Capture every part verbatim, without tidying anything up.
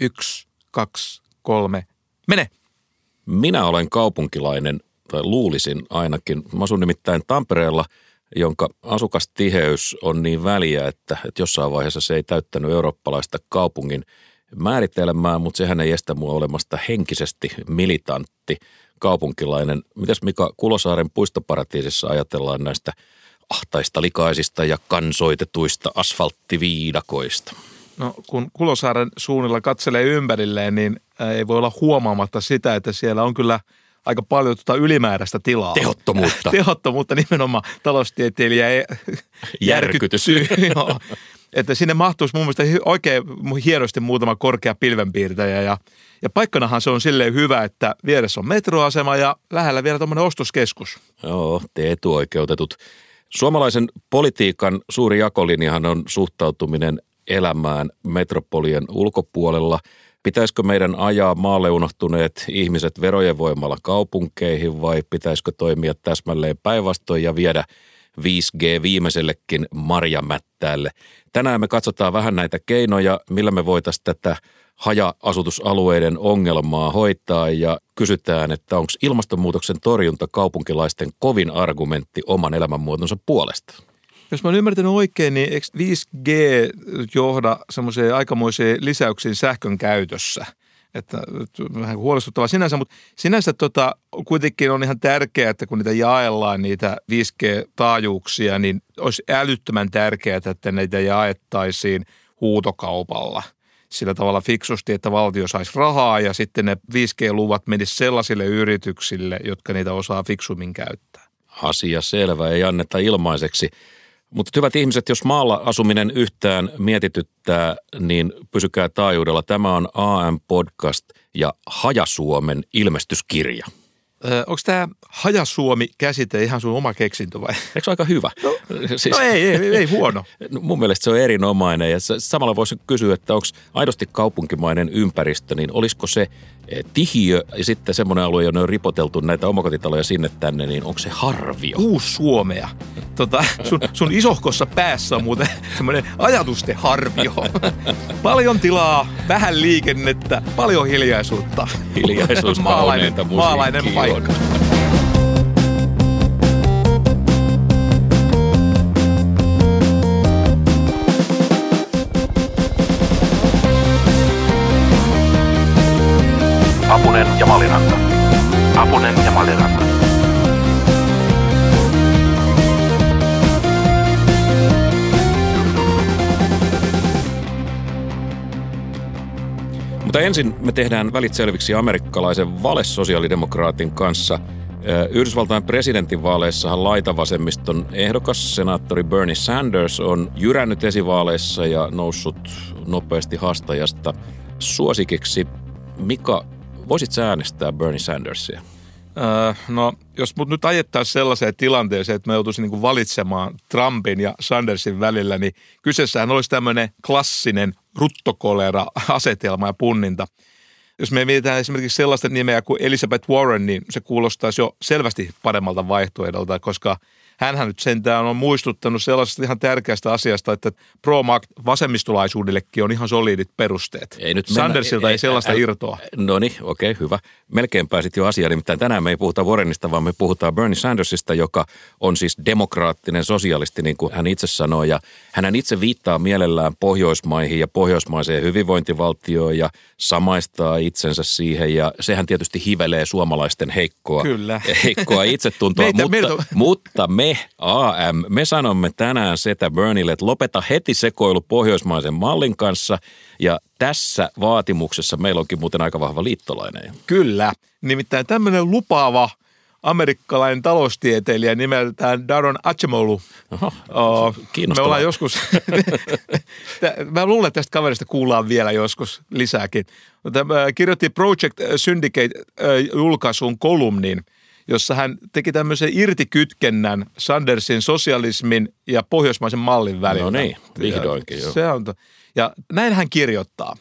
Yksi, kaksi, kolme, mene! Minä olen kaupunkilainen, tai luulisin ainakin. Mä asun nimittäin Tampereella, jonka asukastiheys on niin väliä, että, että jossain vaiheessa se ei täyttänyt eurooppalaista kaupungin määritelmää, mutta sehän ei estä mua olemasta henkisesti militantti kaupunkilainen. Mitäs Mika Kulosaaren puistoparatiisissa ajatellaan näistä ahtaista, likaisista ja kansoitetuista asfalttiviidakoista? No, kun Kulosaaren suunnilla katselee ympärilleen, niin ei voi olla huomaamatta sitä, että siellä on kyllä aika paljon tuota ylimääräistä tilaa. Tehottomuutta. Tehottomuutta nimenomaan. Taloustieteilijä järkytys. Joo. Että sinne mahtuisi mun mielestä oikein hienosti muutama korkea pilvenpiirtäjä. Ja, ja paikkanahan se on silleen hyvä, että vieressä on metroasema ja lähellä vielä tuommoinen ostoskeskus. Joo, te etuoikeutetut. Suomalaisen politiikan suuri jakolinjahan on suhtautuminen elämään metropolien ulkopuolella. Pitäisikö meidän ajaa maalle unohtuneet ihmiset verojen voimalla kaupunkeihin vai pitäisikö toimia täsmälleen päinvastoin ja viedä viisi G viimeisellekin marjamättäälle? Tänään me katsotaan vähän näitä keinoja, millä me voitaisiin tätä haja-asutusalueiden ongelmaa hoitaa ja kysytään, että onko ilmastonmuutoksen torjunta kaupunkilaisten kovin argumentti oman elämänmuotonsa puolesta? Jos mä oon ymmärtänyt oikein, niin eikö viisi G johda semmoiseen aikamoiseen lisäyksiin sähkön käytössä? Että vähän huolestuttavaa sinänsä, mutta sinänsä tota, kuitenkin on ihan tärkeää, että kun niitä jaellaan, niitä viisi G-taajuuksia, niin olisi älyttömän tärkeää, että niitä jaettaisiin huutokaupalla. Sillä tavalla fiksusti, että valtio saisi rahaa ja sitten ne viisi G-luvat menisivät sellaisille yrityksille, jotka niitä osaa fiksummin käyttää. Asia selvä, ei anneta ilmaiseksi. Mutta hyvät ihmiset, jos maalla asuminen yhtään mietityttää, niin pysykää taajuudella. Tämä on A M-podcast ja Hajasuomen ilmestyskirja. Öö, onko tämä Hajasuomi-käsite ihan sun oma keksintö vai? Eikö aika hyvä? No, siis, no ei, ei, ei huono. Mun mielestä se on erinomainen ja samalla voisi kysyä, että onko aidosti kaupunkimainen ympäristö, niin olisiko se tihiö ja sitten semmoinen alue, jonne on ripoteltu näitä omakotitaloja sinne tänne, niin onko se harvio? Uus Suomea. Tota, sun, sun isohkossa päässä on muuten semmoinen ajatusten harvio. Paljon tilaa, vähän liikennettä, paljon hiljaisuutta. Hiljaisuus, maalainen, maalainen paikka. Apunen ja Maliranta. Apunen ja Maliranta. Mutta ensin me tehdään välit selviksi amerikkalaisen valesosiaalidemokraatin kanssa. Yhdysvaltain presidentinvaaleissahan laitavasemmiston ehdokas senaattori Bernie Sanders on jyrännyt esivaaleissa ja noussut nopeasti haastajasta suosikiksi. Mika, voisit sä äänestää Bernie Sandersia? Öö, no, jos mut nyt ajettaisiin sellaiseen tilanteeseen, että mä joutuisin niinku valitsemaan Trumpin ja Sandersin välillä, niin kyseessähän olisi tämmöinen klassinen ruttokolera-asetelma ja punninta. Jos me mietitään esimerkiksi sellaista nimeä kuin Elizabeth Warren, niin se kuulostaisi jo selvästi paremmalta vaihtoehdolta, koska hänhän nyt sentään on muistuttanut sellaisesta ihan tärkeästä asiasta, että pro-vasemmistolaisuudellekin on ihan solidit perusteet. Ei nyt Sandersilta ei, ei sellaista ä, ä, irtoa. No niin, okei, okay, hyvä. Melkein pääsit jo asiaan, nimittäin tänään me ei puhuta Warrenista, vaan me puhutaan Bernie Sandersista, joka on siis demokraattinen sosialisti, niin kuin hän itse sanoo. Ja hän itse viittaa mielellään Pohjoismaihin ja pohjoismaiseen hyvinvointivaltioon ja samaistaa itsensä siihen. Ja sehän tietysti hivelee suomalaisten heikkoa, heikkoa itsetuntoa, meitä, mutta, mutta me A M, me sanomme tänään setä Bernielle, että lopeta heti sekoilu pohjoismaisen mallin kanssa ja tässä vaatimuksessa meillä onkin muuten aika vahva liittolainen. Kyllä, nimittäin tämmöinen lupaava amerikkalainen taloustieteilijä nimeltään Daron Acemoğlu. Oho, kiinnostavaa. Me ollaan joskus, mä luulen, että tästä kaverista kuullaan vielä joskus lisääkin. Kirjoitti Project Syndicate-julkaisun kolumnin, jossa hän teki tämmöisen irtikytkennän Sandersin sosialismin ja pohjoismaisen mallin välillä. No niin, vihdoinkin jo. Se on to- ja näin hän kirjoittaa.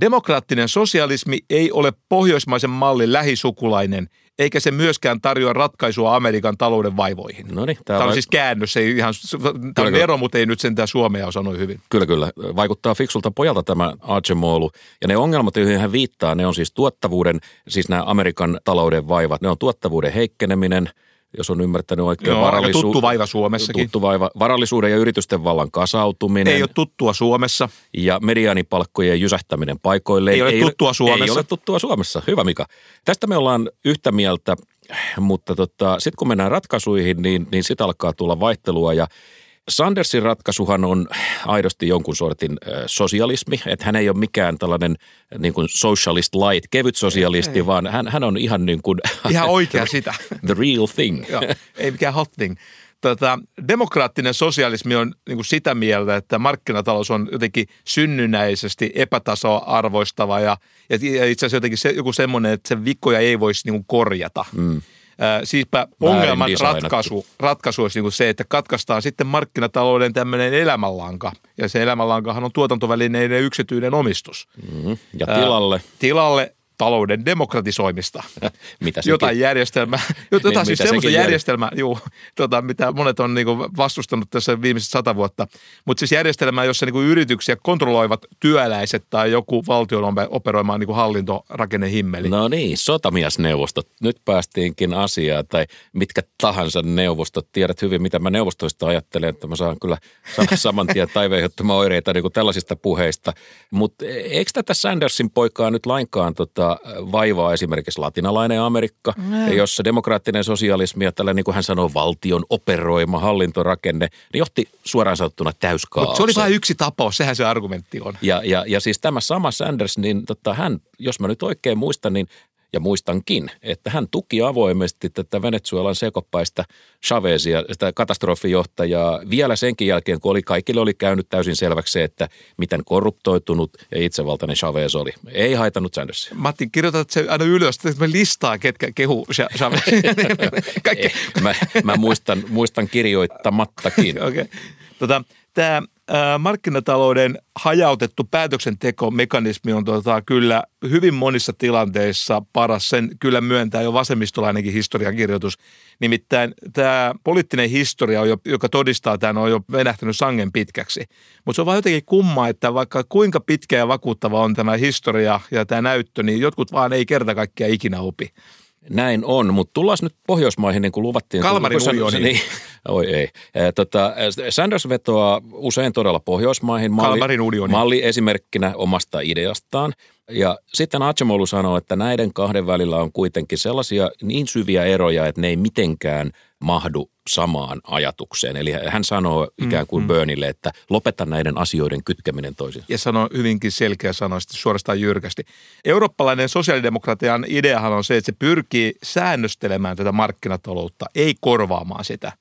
Demokraattinen sosialismi ei ole pohjoismaisen mallin lähisukulainen, eikä se myöskään tarjoa ratkaisua Amerikan talouden vaivoihin. No niin, tämä, tämä on vaik- siis käännös, ei ihan, tämä on ero, mutta ei nyt sentään suomea sanoi hyvin. Kyllä, kyllä. Vaikuttaa fiksulta pojalta tämä Acemoğlu. Ja ne ongelmat, joihin hän viittaa, ne on siis tuottavuuden, siis nämä Amerikan talouden vaivat, ne on tuottavuuden heikkeneminen, jos on ymmärtänyt oikein. Joo, varallisu- tuttu vaiva Suomessakin. Tuttu vaiva. Varallisuuden ja yritysten vallan kasautuminen. Ei ole tuttua Suomessa. Ja mediaanipalkkojen jysähtäminen paikoille. Ei, ei ole ei tuttua ole, Suomessa. Ei ole tuttua Suomessa. Hyvä, Mika. Tästä me ollaan yhtä mieltä, mutta tota, sitten kun mennään ratkaisuihin, niin, niin sitä alkaa tulla vaihtelua. Ja Sandersin ratkaisuhan on aidosti jonkun sortin sosialismi, että hän ei ole mikään tällainen niin kuin socialist light, kevyt sosialisti, ei, vaan hän, hän on ihan niin kuin... Ihan oikea sitä. The real thing. Joo, ei mikään hot thing. Tätä, demokraattinen sosialismi on niin kuin sitä mieltä, että markkinatalous on jotenkin synnynnäisesti epätasa-arvoistava ja, ja itse asiassa jotenkin se, joku semmoinen, että sen vikkoja ei voisi niin kuin korjata. Mm. Siispä ongelman ratkaisu, ratkaisu olisi niin se, että katkaistaan sitten markkinatalouden tämmöinen elämänlanka. Ja se elämänlankahan on tuotantovälineiden yksityinen omistus. Mm-hmm. Ja tilalle? Ää, tilalle talouden demokratisoimista. Mitä sekin? Jotain järjestelmää. Jotain niin, siis semmoista järjestelmää, juu, tota, mitä monet on niin vastustanut tässä viimeiset sata vuotta. Mutta siis järjestelmää, jossa niin yrityksiä kontrolloivat työläiset tai joku valtion operoimaan niin hallintorakennehimmeli. No niin, sotamiesneuvostot. Nyt päästiinkin asiaan tai mitkä tahansa neuvostot. Tiedät hyvin, mitä mä neuvostoista ajattelen, että mä saan kyllä saman tien taiveihottamaan oireita niin tällaisista puheista. Mutta eikö tätä Sandersin poikaa nyt lainkaan tota, vaivaa esimerkiksi latinalainen Amerikka, mm. jossa demokraattinen sosialismi ja tällainen, niin kuin hän sanoo, valtion operoima hallintorakenne, niin johti suoraan sanottuna täyskaaokseen. Mutta se oli vain yksi tapaus, sehän se argumentti on. Ja, ja, ja siis tämä sama Sanders, niin tota, hän, jos mä nyt oikein muistan, niin ja muistankin, että hän tuki avoimesti tätä Venezuelan sekopäistä Chávezia, sitä katastrofijohtajaa, vielä senkin jälkeen, kun oli, kaikille oli käynyt täysin selväksi se, että miten korruptoitunut ja itsevaltainen Chávez oli. Ei haitanut Sandersia. Matti, kirjoitat se aina ylös, että me listaa, ketkä kehu Chávezia. Kaikki. Mä, mä muistan, muistan kirjoittamattakin. Okay. Tota, tämä markkinatalouden hajautettu päätöksentekomekanismi on tota, kyllä hyvin monissa tilanteissa paras. Sen kyllä myöntää jo vasemmistolainenkin historiankirjoitus. Nimittäin tämä poliittinen historia, joka todistaa tämän, on jo venähtänyt sangen pitkäksi. Mutta se on vaan jotenkin kumma, että vaikka kuinka pitkä ja vakuuttava on tämä historia ja tämä näyttö, niin jotkut vaan ei kerta kaikkiaan ikinä opi. Näin on, mutta tullaan nyt Pohjoismaihin, niin kuin luvattiin. Kalmarin unioni. Niin, oi ei. Tota, Sanders vetoaa usein todella Pohjoismaihin. Malli, Kalmarin unioni. Malli esimerkkinä omasta ideastaan. Ja sitten Acemoğlu sanoo, että näiden kahden välillä on kuitenkin sellaisia niin syviä eroja, että ne ei mitenkään mahdu samaan ajatukseen. Eli hän sanoo ikään kuin mm, mm. Bernielle, että lopeta näiden asioiden kytkeminen toisiaan. Ja sanoo hyvinkin selkeä sanoista, suorastaan jyrkästi. Eurooppalainen sosiaalidemokratian ideahan on se, että se pyrkii säännöstelemään tätä markkinataloutta, ei korvaamaan sitä.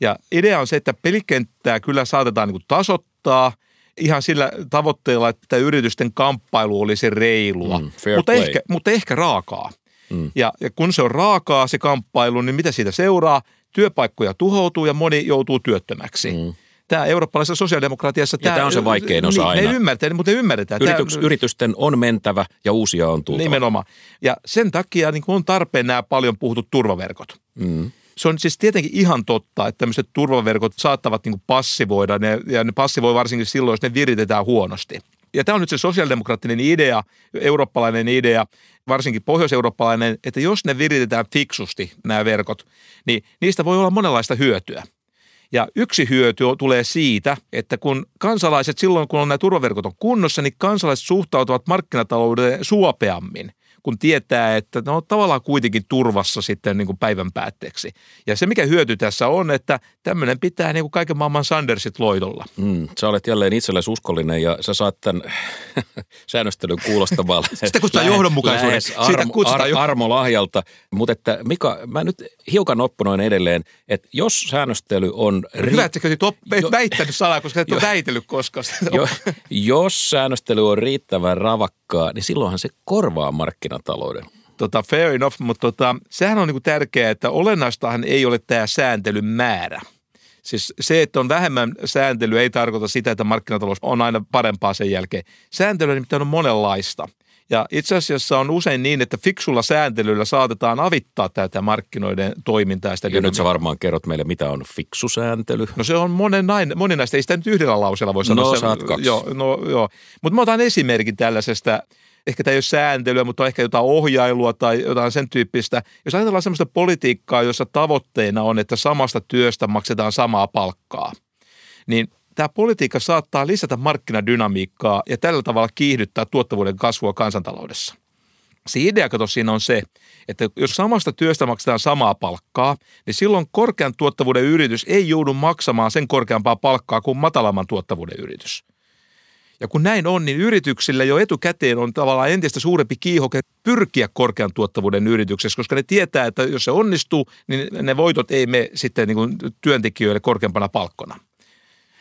Ja idea on se, että pelikenttää kyllä saatetaan niin kuin tasoittaa, ihan sillä tavoitteella, että yritysten kamppailu olisi reilua, mm, mutta, ehkä, mutta ehkä raakaa. Mm. Ja, ja kun se on raakaa se kamppailu, niin mitä siitä seuraa? Työpaikkoja tuhoutuu ja moni joutuu työttömäksi. Mm. Tämä eurooppalaisessa sosiaalidemokratiassa... Ja tämä, tämä on se vaikein osa niin, aina. Ne ymmärtää, mutta ne ymmärretään. Yrityks, tämä, yritysten on mentävä ja uusia on tultava. Nimenomaan. Ja sen takia niin on tarpeen nämä paljon puhutut turvaverkot. Mm. Se on siis tietenkin ihan totta, että tämmöiset turvaverkot saattavat niin kuin passivoida, ne, ja ne passivoi varsinkin silloin, jos ne viritetään huonosti. Ja tämä on nyt se sosiaalidemokraattinen idea, eurooppalainen idea, varsinkin pohjoiseurooppalainen, että jos ne viritetään fiksusti, nämä verkot, niin niistä voi olla monenlaista hyötyä. Ja yksi hyöty tulee siitä, että kun kansalaiset silloin, kun on nämä turvaverkot on kunnossa, niin kansalaiset suhtautuvat markkinatalouteen suopeammin, kun tietää, että ne on tavallaan kuitenkin turvassa sitten niin kuin päivän päätteeksi. Ja se, mikä hyöty tässä on, että tämmöinen pitää niin kuin kaiken maailman Sandersit loidolla. Mm, sä olet jälleen itsellesi uskollinen ja sä saat tämän säännöstelyn kuulostamaan. Sitä kutsutaan johdonmukaisuuden. Sitä kutsutaan armo, armolahjalta. Mutta että Mika, mä nyt hiukan opponoin edelleen, että jos säännöstely on... Ri... Hyvä, että sä olet jo... väittänyt salaa, koska et jo... ole väitellyt koskaan. Jo... Jos säännöstely on riittävän ravakkaa, niin silloinhan se korvaa markkinoita. Talouden. Tota, fair enough, mutta tota, sehän on niinku tärkeää, että olennaistahan ei ole tämä sääntelyn määrä. Siis se, että on vähemmän sääntelyä, ei tarkoita sitä, että markkinatalous on aina parempaa sen jälkeen. Sääntelyä nimittäin on monenlaista. Ja itse asiassa on usein niin, että fiksulla sääntelyllä saatetaan avittaa tätä markkinoiden toimintaa. Ja nyt sä varmaan kerrot meille, mitä on fiksu sääntely. No se on moninainen, moninaista. Ei sitä nyt yhdellä lauseella voi sanoa. No saat kaksi. Joo, no, joo. Mutta mä otan esimerkin tällaisesta, ehkä tämä ei ole sääntelyä, mutta ehkä jotain ohjailua tai jotain sen tyyppistä. Jos ajatellaan sellaista politiikkaa, jossa tavoitteena on, että samasta työstä maksetaan samaa palkkaa, niin tämä politiikka saattaa lisätä markkinadynamiikkaa ja tällä tavalla kiihdyttää tuottavuuden kasvua kansantaloudessa. Se idea, kato, siinä on se, että jos samasta työstä maksetaan samaa palkkaa, niin silloin korkean tuottavuuden yritys ei joudu maksamaan sen korkeampaa palkkaa kuin matalamman tuottavuuden yritys. Ja kun näin on, niin yrityksillä jo etukäteen on tavallaan entistä suurempi kiihoke pyrkiä korkean tuottavuuden yrityksessä, koska ne tietää, että jos se onnistuu, niin ne voitot ei mene sitten niin kuin työntekijöille korkeampana palkkona.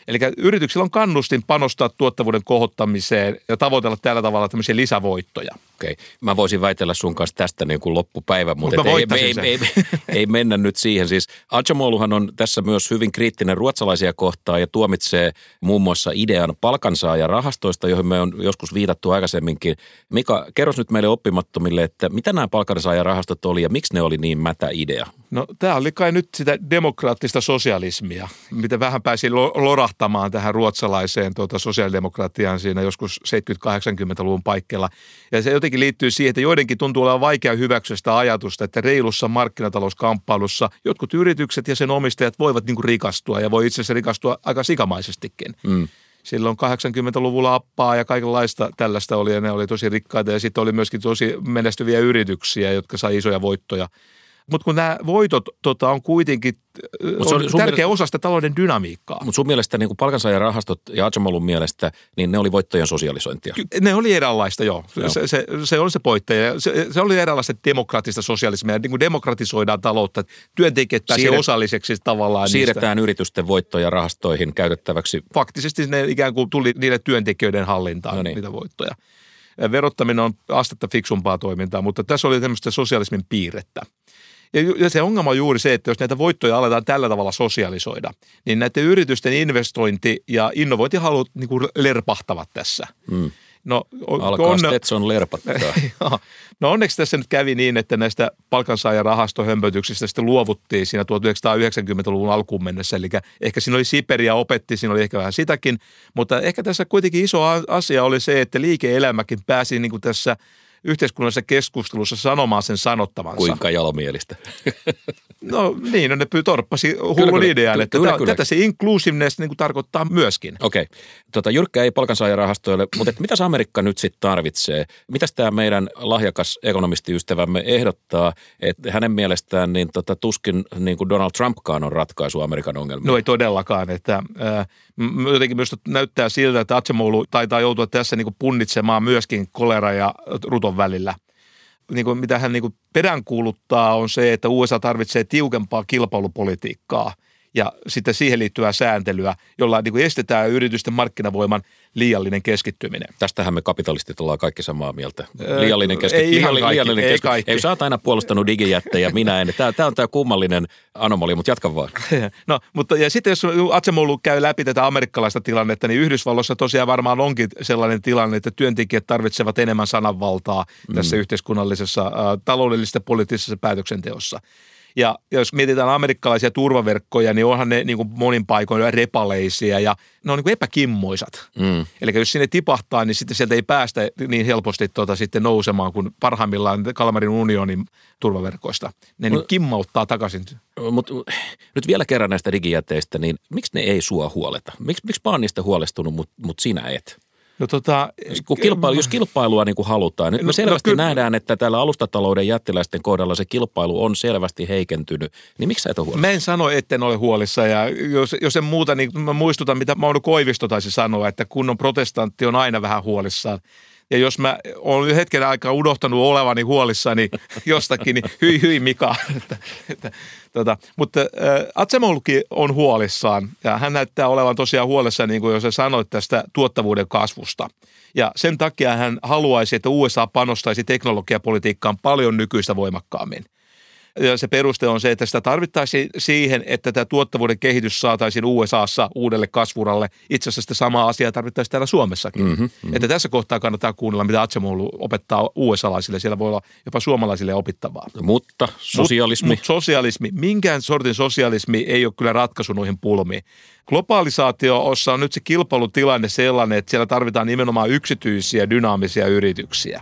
Eli yrityksillä on kannustin panostaa tuottavuuden kohottamiseen ja tavoitella tällä tavalla tämmöisiä lisävoittoja. Okei. Mä voisin väitellä sun kanssa tästä niin kuin loppupäivän, mutta Mut ei, ei, ei, ei, ei mennä nyt siihen. Siis Acemoğluhan on tässä myös hyvin kriittinen ruotsalaisia kohtaan ja tuomitsee muun muassa idean palkansaajarahastoista, johon me on joskus viitattu aikaisemminkin. Mika, kerros nyt meille oppimattomille, että mitä nämä palkansaajarahastot oli ja miksi ne oli niin mätä idea? No tämä oli kai nyt sitä demokraattista sosialismia, mitä vähän pääsi lorahtamaan tähän ruotsalaiseen tuota, sosiaalidemokratiaan siinä joskus seitsemänkymmentä-kahdeksankymmentäluvun paikkeilla. Ja se jotenkin liittyy siihen, että joidenkin tuntuu olevan vaikea hyväksyä sitä ajatusta, että reilussa markkinatalouskamppailussa jotkut yritykset ja sen omistajat voivat niin kuin rikastua ja voi itse asiassa rikastua aika sikamaisestikin. Mm. Silloin kahdeksankymmentäluvulla appaa ja kaikenlaista tällaista oli ja ne oli tosi rikkaita ja sitten oli myöskin tosi menestyviä yrityksiä, jotka sai isoja voittoja. Mutta kun nämä voitot tota, on kuitenkin on se on tärkeä mielestä, osa sitä talouden dynamiikkaa. Mutta sun mielestä niin palkansaajarahastot ja Acemoğlun mielestä, niin ne oli voittojen sosialisointia? Ne oli eräänlaista, joo. joo. Se, se, se oli se poittaja. Se, se oli eräänlaista demokraattista sosialismia. Niin kuin demokratisoidaan taloutta. Työntekijät pääsee Siirret, osalliseksi tavallaan. Siirretään niistä yritysten voittoja rahastoihin käytettäväksi. Faktisesti ne ikään kuin tuli niille työntekijöiden hallintaan no niin. niitä voittoja. Verottaminen on astetta fiksumpaa toimintaa, mutta tässä oli tämmöistä sosialismin piirrettä. Ja se ongelma on juuri se, että jos näitä voittoja aletaan tällä tavalla sosialisoida, niin näiden yritysten investointi- ja innovointihalut niin kuin lerpahtavat tässä. Mm. No, Alkaa on, Stetson lerpattaa. No onneksi tässä nyt kävi niin, että näistä palkansaajarahastohömpötyksistä sitten luovuttiin siinä tuhatyhdeksänsataayhdeksänkymmentäluvun alkuun mennessä. Eli ehkä siinä oli Siperia opetti, siinä oli ehkä vähän sitäkin, mutta ehkä tässä kuitenkin iso asia oli se, että liike-elämäkin pääsi niin kuin tässä yhteiskunnallisessa keskustelussa sanomaan sen sanottavansa. Kuinka jalomielistä. No niin, no ne torppasi hullun ideaan, että kyllä, kyllä. Tätä se inclusiveness niin kuin tarkoittaa myöskin. Okei. Tota, jyrkkä ei palkansaajarahastoille, mutta mitä Amerikka nyt sitten tarvitsee? Mitäs tämä meidän lahjakas ekonomistiystävämme ehdottaa, että hänen mielestään niin tota, tuskin niin kuin Donald Trumpkaan on ratkaisu Amerikan ongelmia? No ei todellakaan. Että, äh, jotenkin myös näyttää siltä, että Acemoğlu taitaa joutua tässä niin kuin punnitsemaan myöskin kolera ja ruto välillä. Niin kuin, mitä hän niin kuin peräänkuuluttaa on se, että U S A tarvitsee tiukempaa kilpailupolitiikkaa ja sitten siihen liittyvää sääntelyä, jolla niin kuin estetään yritysten markkinavoiman liiallinen keskittyminen. Tästähän me kapitalistit ollaan kaikki samaa mieltä. Liiallinen keskittyminen. Ei ihan kaikki, liiallinen ei kaikki. Ei, sä oot aina puolustanut digijättejä, minä en. Tämä on tämä kummallinen anomalia, mutta jatka vaan. No, mutta ja sitten jos Acemoğlu käy läpi tätä amerikkalaista tilannetta, niin Yhdysvalloissa tosiaan varmaan onkin sellainen tilanne, että työntekijät tarvitsevat enemmän sananvaltaa tässä mm. yhteiskunnallisessa, äh, taloudellisessa ja poliittisessa päätöksenteossa. Ja jos mietitään amerikkalaisia turvaverkkoja, niin onhan ne niin kuin monin paikoin repaleisia ja ne on niin kuin epäkimmoisat. Mm. Eli jos sinne tipahtaa, niin sitten sieltä ei päästä niin helposti tuota sitten nousemaan kuin parhaimmillaan Kalmarin unionin turvaverkoista. Ne no, niin kimmauttaa takaisin. Mutta nyt vielä kerran näistä digijäteistä, niin miksi ne ei sua huoleta? Miks, miksi mä oon niistä huolestunut, mutta mut sinä et? No tota, kun kilpailu, jos kilpailua niin kuin halutaan. Nyt me no, selvästi no, nähdään, että täällä alustatalouden jättiläisten kohdalla se kilpailu on selvästi heikentynyt. Niin miksi sä et ole huolissaan? Mä en sano, etten ole huolissa. Ja jos, jos en muuta, niin mä muistutan, mitä Mauno Koivisto taisi sanoa, että kunnon protestantti on aina vähän huolissaan. Ja jos mä olen hetken aikaa unohtanut olevani huolissani jostakin, niin hyi hyi Mika. Että, että, tota. Mutta äh, Acemoğlukin on huolissaan ja hän näyttää olevan tosiaan huolissaan, niin kuin jos sä sanoit, tästä tuottavuuden kasvusta. Ja sen takia hän haluaisi, että U S A panostaisi teknologiapolitiikkaan paljon nykyistä voimakkaammin. Ja se peruste on se, että sitä tarvittaisiin siihen, että tämä tuottavuuden kehitys saataisiin U S A:ssa uudelle kasvuralle. Itse asiassa sitä samaa asiaa tarvittaisiin täällä Suomessakin. Mm-hmm, mm-hmm. Että tässä kohtaa kannattaa kuunnella, mitä Acemoğlu opettaa U S A-laisille. Siellä voi olla jopa suomalaisille opittavaa. Mutta sosialismi. Mut, mut sosialismi. Minkään sortin sosialismi ei ole kyllä ratkaisu noihin pulmiin. Globalisaatiossa on nyt se kilpailutilanne sellainen, että siellä tarvitaan nimenomaan yksityisiä dynaamisia yrityksiä.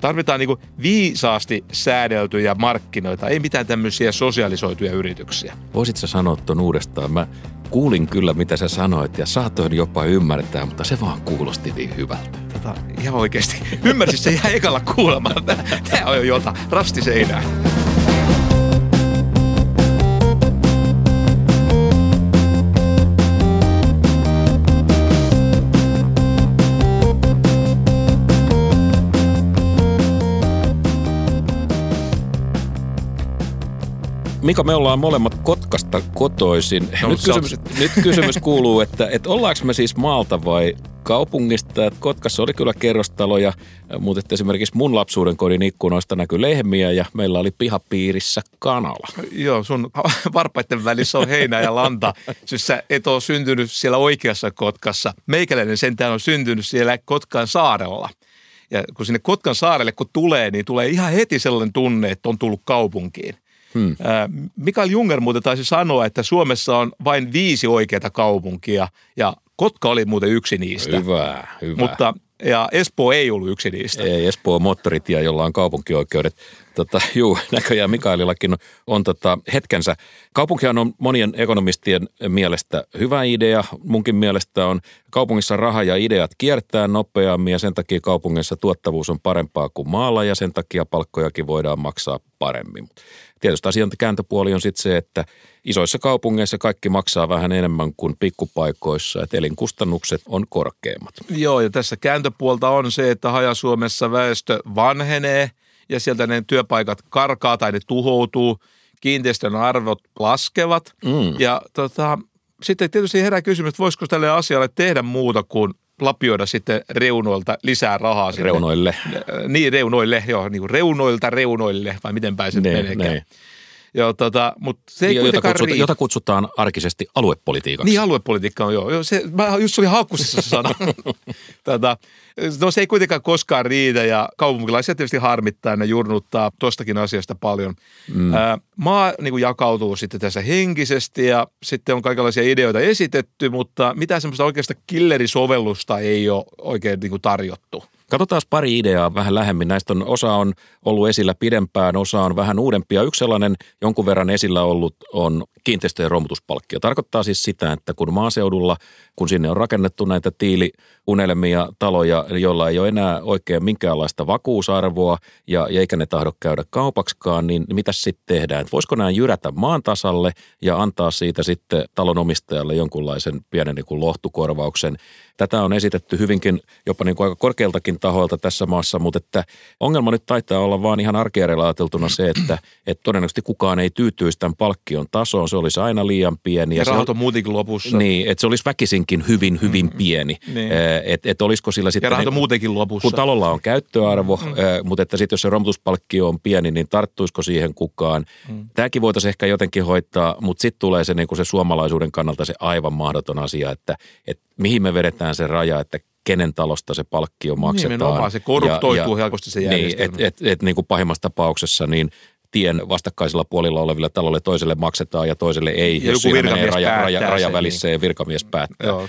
Tarvitaan niin kuin viisaasti säädeltyjä markkinoita, ei mitään tämmöisiä sosialisoituja yrityksiä. Voisit sä sanoa ton uudestaan? Mä kuulin kyllä, mitä sä sanoit ja saatoin jopa ymmärtää, mutta se vaan kuulosti niin hyvältä. Tota, ihan oikeasti. Ymmärsit se ihan ekalla kuulemalla. Tää on jo jota. Rasti seinää. Mika, me ollaan molemmat Kotkasta kotoisin. No, nyt, kysymys, nyt kysymys kuuluu, että et ollaanko me siis maalta vai kaupungista? Et Kotkassa oli kyllä kerrostaloja, mutta esimerkiksi mun lapsuuden kodin ikkunoista näkyi lehmiä ja meillä oli pihapiirissä kanala. Joo, sun varpaiden välissä on heinää ja lanta. Siis sä et ole syntynyt siellä oikeassa Kotkassa. Meikäläinen sentään on syntynyt siellä Kotkan saarella. Ja kun sinne Kotkan saarelle kun tulee, niin tulee ihan heti sellainen tunne, että on tullut kaupunkiin. Hmm. Mikael Jungner muuten taisi sanoa, että Suomessa on vain viisi oikeata kaupunkia ja Kotka oli muuten yksi niistä. Hyvä, hyvä. Mutta, ja Espoo ei ollut yksi niistä. Ei, Espoo on moottoritie, jolla on kaupunkioikeudet. Tota, juu, näköjään Mikaelillakin on, on tota, hetkensä. Kaupunkihan on monien ekonomistien mielestä hyvä idea. Munkin mielestä on kaupungissa raha ja ideat kiertää nopeammin ja sen takia kaupungissa tuottavuus on parempaa kuin maalla ja sen takia palkkojakin voidaan maksaa paremmin. Tietysti asian kääntöpuoli on sitten se, että isoissa kaupungeissa kaikki maksaa vähän enemmän kuin pikkupaikoissa, että elinkustannukset on korkeammat. Joo, ja tässä kääntöpuolta on se, että Haja-Suomessa väestö vanhenee ja sieltä ne työpaikat karkaa tai ne tuhoutuu, kiinteistön arvot laskevat. Mm. Ja tota, sitten tietysti herää kysymys, että voisiko tälle asialle tehdä muuta kuin lapioida sitten reunoilta lisää rahaa. Sinne. Reunoille. Niin, reunoille, joo, niin kuin reunoilta reunoille, vai miten pääset meneekään. Joo, tota, mut se ei jota, kutsuta, jota kutsutaan arkisesti aluepolitiikaksi. Niin, aluepolitiikka on joo. joo se, mä just olin haukkusessa sana. tota, no se ei kuitenkaan koskaan riitä ja kaupunkilaisia tietysti harmittaa, ne jurnuttaa tuostakin asiasta paljon. Mm. Ää, maa niin kuin jakautuu sitten tässä henkisesti ja sitten on kaikenlaisia ideoita esitetty, mutta mitään semmoista oikeasta killerisovellusta ei ole oikein niin kuin tarjottu. Katsotaan pari ideaa vähän lähemmin. Näistä on, osa on ollut esillä pidempään, osa on vähän uudempia. Yksi sellainen jonkun verran esillä ollut on kiinteistöjen romutuspalkkio. Tarkoittaa siis sitä, että kun maaseudulla, kun sinne on rakennettu näitä tiiliunelmia, taloja, joilla ei ole enää oikein minkäänlaista vakuusarvoa ja, ja eikä ne tahdo käydä kaupaksikaan, niin mitä sitten tehdään? Et voisiko nämä jyrätä maan tasalle ja antaa siitä sitten talonomistajalle jonkunlaisen pienen niin kuin lohtukorvauksen? Tätä on esitetty hyvinkin jopa niin kuin aika korkealtakin tahoilta tässä maassa, mutta että ongelma nyt taitaa olla vaan ihan arkijärjellä ajateltuna se, että, että todennäköisesti kukaan ei tyytyisi tämän palkkion tasoon. Se olisi aina liian pieni. Ja, ja rahat on muutenkin lopussa. Niin, että se olisi väkisinkin hyvin, hyvin mm. pieni. Niin. Että et olisiko sillä sitten... Ja rahat on niin, muutenkin lopussa. Kun talolla on käyttöarvo, mm. mutta että sitten jos se romutuspalkkio on pieni, niin tarttuisiko siihen kukaan? Mm. Tämäkin voitaisiin ehkä jotenkin hoitaa, mutta sitten tulee se, niin kuin se suomalaisuuden kannalta se aivan mahdoton asia, että, että mihin me vedetään se raja, että kenen talosta se palkkio maksetaan. Nimenomaan, se korruptoituu helposti se järjestelmä. Niin, että et, et, niin kuin pahimmassa tapauksessa niin tien vastakkaisilla puolilla olevilla talolle toiselle maksetaan ja toiselle ei. Ja joku virkamies raja, raja, raja välissä niin. Ja virkamies päättää. Joo.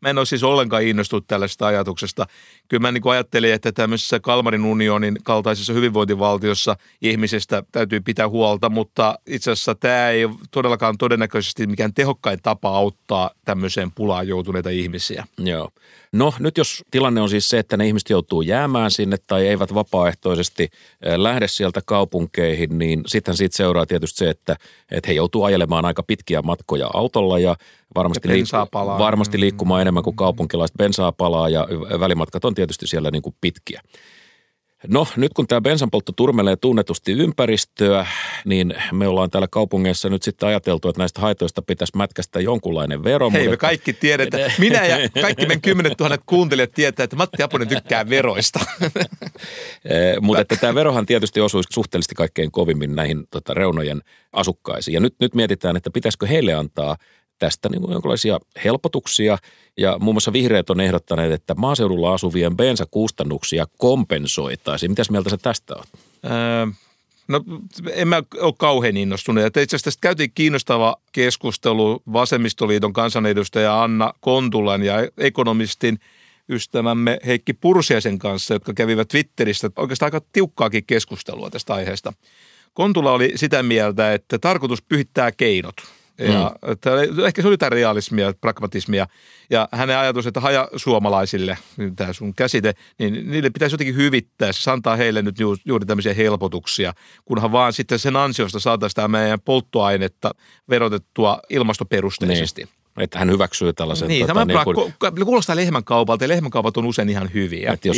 Mä en ole siis ollenkaan innostunut tällaisesta ajatuksesta. Kyllä mä niin kuin ajattelin, että tämmöisessä Kalmarin unionin kaltaisessa hyvinvointivaltiossa ihmisestä täytyy pitää huolta, mutta itse asiassa tämä ei todellakaan todennäköisesti mikään tehokkain tapa auttaa tämmöiseen pulaan joutuneita ihmisiä. Joo. No nyt jos tilanne on siis se, että ne ihmiset joutuu jäämään sinne tai eivät vapaaehtoisesti lähde sieltä kaupunkeihin, niin sittenhän siitä seuraa tietysti se, että, että he joutuu ajelemaan aika pitkiä matkoja autolla ja varmasti, ja liik- varmasti liikkumaan enemmän kuin kaupunkilaiset. Bensaa palaa ja välimatkat on tietysti siellä niin kuin pitkiä. No nyt kun tämä bensanpoltto turmelee tunnetusti ympäristöä, niin me ollaan täällä kaupungeissa nyt sitten ajateltu, että näistä haitoista pitäisi mätkästä jonkunlainen vero. Hei, me kaikki tiedetään. Minä ja kaikki meidän kymmenet tuhannet kuuntelijat tietää, että Matti Aponen tykkää veroista. Mutta että tämä verohan tietysti osuisi suhteellisesti kaikkein kovimmin näihin tota, reunojen asukkaisiin. Ja nyt, nyt mietitään, että pitäisikö heille antaa tästä niin kuin jonkinlaisia helpotuksia, ja muun muassa vihreät on ehdottaneet, että maaseudulla asuvien bensakustannuksia kompensoitaisiin. Mitäs mieltä sä tästä oot? Öö, no en mä ole kauhean innostunut. Itse asiassa tästä käytiin kiinnostava keskustelu Vasemmistoliiton kansanedustaja Anna Kontulan ja ekonomistin ystävämme Heikki Pursiaisen kanssa, jotka kävivät Twitteristä oikeastaan aika tiukkaakin keskustelua tästä aiheesta. Kontula oli sitä mieltä, että tarkoitus pyhittää keinot. Ja, hmm. ehkä se oli jotain realismia, pragmatismia. Ja hänen ajatus, että hajasuomalaisille, tämä sun käsite, niin niille pitäisi jotenkin hyvittää. Se antaa heille nyt juuri tämmöisiä helpotuksia, kunhan vaan sitten sen ansiosta saataisiin tämä meidän polttoainetta verotettua ilmastoperusteisesti. Niin. Että hän hyväksyy tällaisen. Niin, tämä niin kuin, kuulostaa lehmänkaupalta ja lehmänkaupat on usein ihan hyviä. Että jos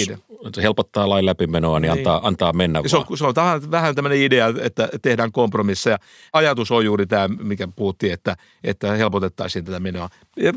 se helpottaa lain läpimenoa, niin, niin. Antaa, antaa mennä se on, vaan. Se on tahan, vähän tämmöinen idea, että tehdään kompromisseja. Ajatus on juuri tämä, mikä puhuttiin, että, että helpotettaisiin tätä menoa. Ja,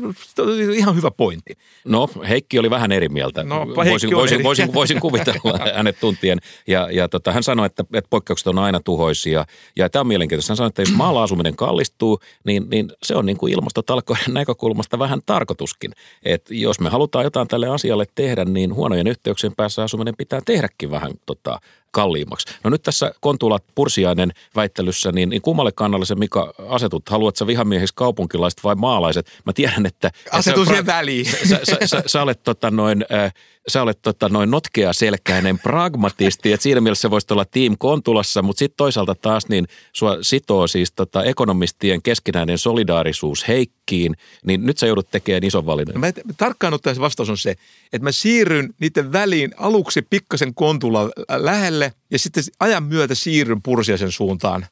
ihan hyvä pointti. No, Heikki oli vähän eri mieltä. No, voisin, voisin, eri. Voisin, voisin kuvitella hänet tuntien. Ja, ja tota, hän sanoi, että, että poikkeukset on aina tuhoisia. Ja tämä on mielenkiintoista. Hän sanoi, että jos maalla asuminen kallistuu, niin, niin se on niin kuin ilmastotalkoiden näkökulmasta vähän tarkoituskin, että jos me halutaan jotain tälle asialle tehdä, niin huonojen yhteyksien päässä asuminen pitää tehdäkin vähän tota, kalliimmaksi. No nyt tässä Kontulat Pursiainen väittelyssä, niin, niin kummalle kannalle se Mika asetut? Haluatko sä vihamiehiksi kaupunkilaiset vai maalaiset? Mä tiedän, että... Asetun sen väliin. Sä, sä, sä, sä olet tota noin... Äh, Sä olet tota, noin notkea selkäinen pragmatisti, että siinä mielessä voisit olla Team Kontulassa, mutta sitten toisaalta taas niin sua sitoo siis tota, ekonomistien keskinäinen solidaarisuus Heikkiin, niin nyt sä joudut tekemään ison valinnan. Mä et, tarkkaan ottaen vastaus on se, että mä siirryn niiden väliin aluksi pikkasen Kontulan lähelle ja sitten ajan myötä siirryn Pursiaisen suuntaan.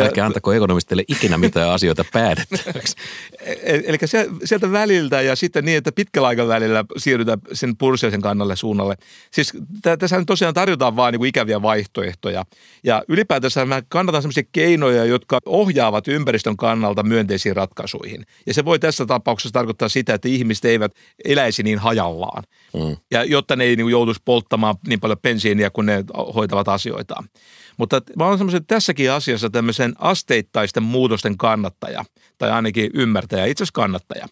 Älkää antako ekonomistille ikinä mitään asioita päätettäväksi. Eli sieltä väliltä ja sitten niin, että pitkällä aikavälillä siirrytään sen Pursiaisen kannalle suunnalle. Siis tässä tosiaan tarjotaan vaan niin kuin ikäviä vaihtoehtoja. Ja ylipäätänsä mä kannatan sellaisia keinoja, jotka ohjaavat ympäristön kannalta myönteisiin ratkaisuihin. Ja se voi tässä tapauksessa tarkoittaa sitä, että ihmiset eivät eläisi niin hajallaan. Mm. Ja jotta ne ei niin kuin joutuisi polttamaan niin paljon bensiiniä, kun ne hoitavat asioitaan. Mutta mä olen semmoisen tässäkin asiassa tämmöisen asteittaisten muutosten kannattaja, tai ainakin ymmärtäjä, itse asiassa kannattaja.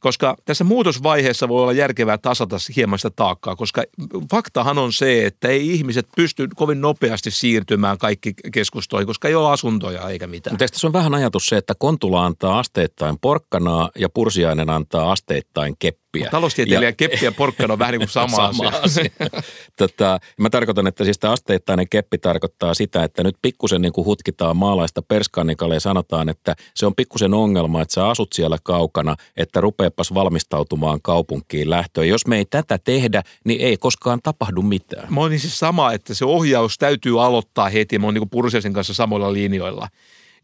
Koska tässä muutosvaiheessa voi olla järkevää tasata hieman sitä taakkaa, koska faktahan on se, että ei ihmiset pysty kovin nopeasti siirtymään kaikki keskustoihin, koska ei ole asuntoja eikä mitään. Mutta tässä on vähän ajatus se, että Kontula antaa asteittain porkkanaa ja Pursiainen antaa asteittain keppiä. Taloustieteilijä keppi ja porkkana on vähän niin kuin sama, sama asia. asia. Tota, mä tarkoitan, että siis tämä asteittainen keppi tarkoittaa sitä, että nyt pikkusen niin kuin hutkitaan maalaista perskanikalle ja sanotaan, että se on pikkusen ongelma, että sä asut siellä kaukana, että rupeapas valmistautumaan kaupunkiin lähtöön. Jos me ei tätä tehdä, niin ei koskaan tapahdu mitään. Mä oon niin siis sama, että se ohjaus täytyy aloittaa heti. Mä oon niin kuin Pursiaisen kanssa samoilla linjoilla.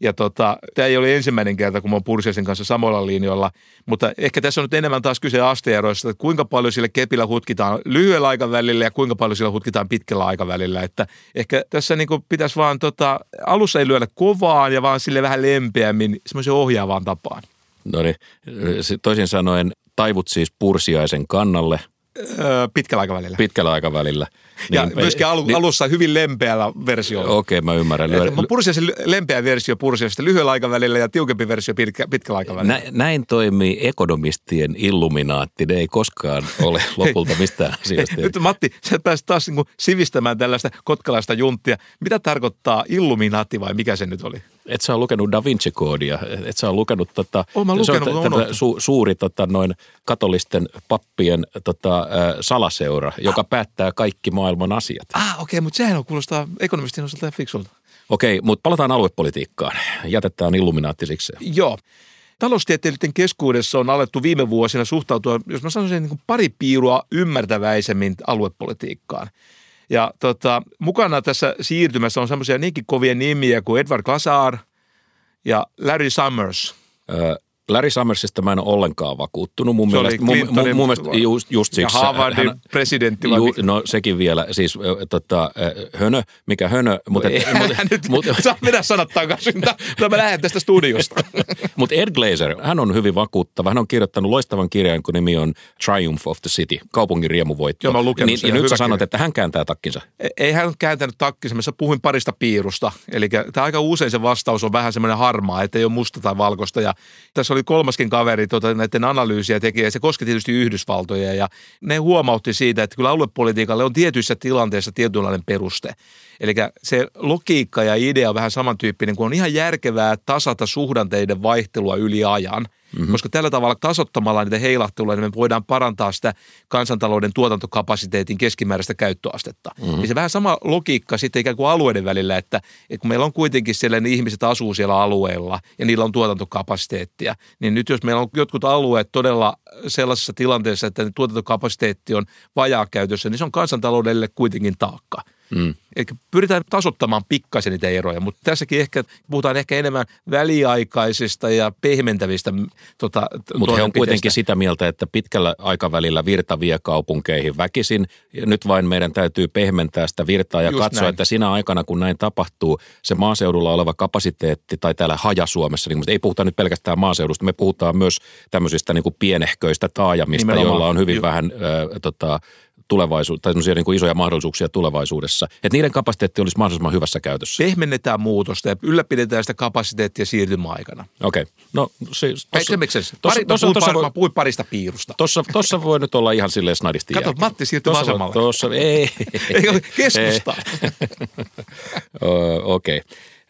Ja tota, tämä ei ole ensimmäinen kerta, kun mä oon Pursiaisen kanssa samoilla linjoilla, mutta ehkä tässä on nyt enemmän taas kyse asteeroista, että kuinka paljon sillä kepillä hutkitaan lyhyellä aikavälillä ja kuinka paljon sillä hutkitaan pitkällä aikavälillä. Että ehkä tässä niin kuin pitäisi vaan tota, alussa ei lyödä kovaan ja vaan sille vähän lempeämmin semmoisen ohjaavaan tapaan. No niin, toisin sanoen taivut siis Pursiaisen kannalle. Pitkällä aikavälillä. Pitkällä aikavälillä. Ja niin, myöskin alu, niin, alussa hyvin lempeällä versiolla. Okei, okay, mä ymmärrän. Pursiaisen lempeä versio Pursiaisesta lyhyellä aikavälillä ja tiukempi versio pitkä, pitkällä aikavälillä. Nä, näin toimii ekonomistien illuminaatti. Ne ei koskaan ole lopulta mistään asiasta. Nyt Matti, sä pääsit taas niin kuin sivistämään tällaista kotkalaista junttia. Mitä tarkoittaa illuminaatti vai mikä se nyt oli? Et sä ole lukenut Da Vinci-koodia, et sä ole lukenut, tota, oh, lukenut se on su, suuri tota, noin katolisten pappien tota, salaseura, joka ah. päättää kaikki maailman asiat. Ah, okei, okay, mutta sehän on kuulostaa ekonomistin osalta ja fiksulta. Okei, okay, mutta palataan aluepolitiikkaan. Jätetään illuminaattisiksi. Joo. Taloustieteilijöiden keskuudessa on alettu viime vuosina suhtautua, jos mä sanoisin, niin kuin pari piirua ymmärtäväisemmin aluepolitiikkaan. Ja tota, mukana tässä siirtymässä on semmoisia niinkin kovia nimiä kuin Edward Glaeser ja Larry Summers. Öö, Larry Summersista mä en ole ollenkaan vakuuttunut. Mun se mielestä, oli Clintonin mun, mun mielestä just, just siksi. Ja Harvardin presidentti. Ju, no sekin vielä, siis äh, tota, äh, hönö, mikä hönö. Mut, et, ei, mut, nyt, mut, saa mennä sanat takaisin, mutta mä lähden tästä studiosta. Mutta Ed Glaeser, hän on hyvin vakuuttava. Hän on kirjoittanut loistavan kirjan, jonka nimi on Triumph of the City, kaupungin riemuvoitto. Joo, mä oon lukenut niin, sen. Ja nyt sä sanot, kirja. Että hän kääntää takkinsa. Ei, ei hän kääntänyt takkinsa, mä puhuin parista piirusta. Eli tämä aika usein se vastaus on vähän semmoinen harmaa, ettei ole musta tai valkoista. Ja tässä oli kolmaskin kaveri tuota, näiden analyysiä tekijä, ja se koski tietysti Yhdysvaltoja, ja ne huomautti siitä, että kyllä aluepolitiikalle on tietyissä tilanteissa tietynlainen peruste. Eli se logiikka ja idea on vähän samantyyppinen, kun on ihan järkevää tasata suhdanteiden vaihtelua yli ajan. Mm-hmm. Koska tällä tavalla tasottamalla niitä heilahteluja, niin me voidaan parantaa sitä kansantalouden tuotantokapasiteetin keskimääräistä käyttöastetta. Mm-hmm. Ja se vähän sama logiikka sitten ikään kuin alueiden välillä, että, että kun meillä on kuitenkin siellä, niin ihmiset asuu siellä alueella ja niillä on tuotantokapasiteettia, niin nyt jos meillä on jotkut alueet todella sellaisessa tilanteessa, että tuotantokapasiteetti on vajaakäytössä, niin se on kansantaloudelle kuitenkin taakka. Mm. Eli pyritään tasoittamaan pikkasen niitä eroja, mutta tässäkin ehkä puhutaan ehkä enemmän väliaikaisista ja pehmentävistä tota, mutta he on kuitenkin sitä mieltä, että pitkällä aikavälillä virta vie kaupunkeihin väkisin. Nyt vain meidän täytyy pehmentää sitä virtaa ja just katsoa, näin. Että sinä aikana, kun näin tapahtuu, se maaseudulla oleva kapasiteetti tai täällä Haja-Suomessa, niin ei puhuta nyt pelkästään maaseudusta, me puhutaan myös tämmöisistä niin kuin pienehköistä taajamista, nimenomaan. Joilla on hyvin Ju- vähän äh, tota, tulevaisuutta, tai semmoisia niin isoja mahdollisuuksia tulevaisuudessa, että niiden kapasiteetti olisi mahdollisimman hyvässä käytössä. Pehmennetään muutosta ja ylläpidetään sitä kapasiteettia siirtymäaikana. Okei. Okay. No siis... Mä puhuin parista piirusta. Tuossa voi nyt olla ihan silleen snadisti jälkeen. Kato, Matti siirtyy vasemmalla. Tuossa, ei. Ei ole keskusta. Okei.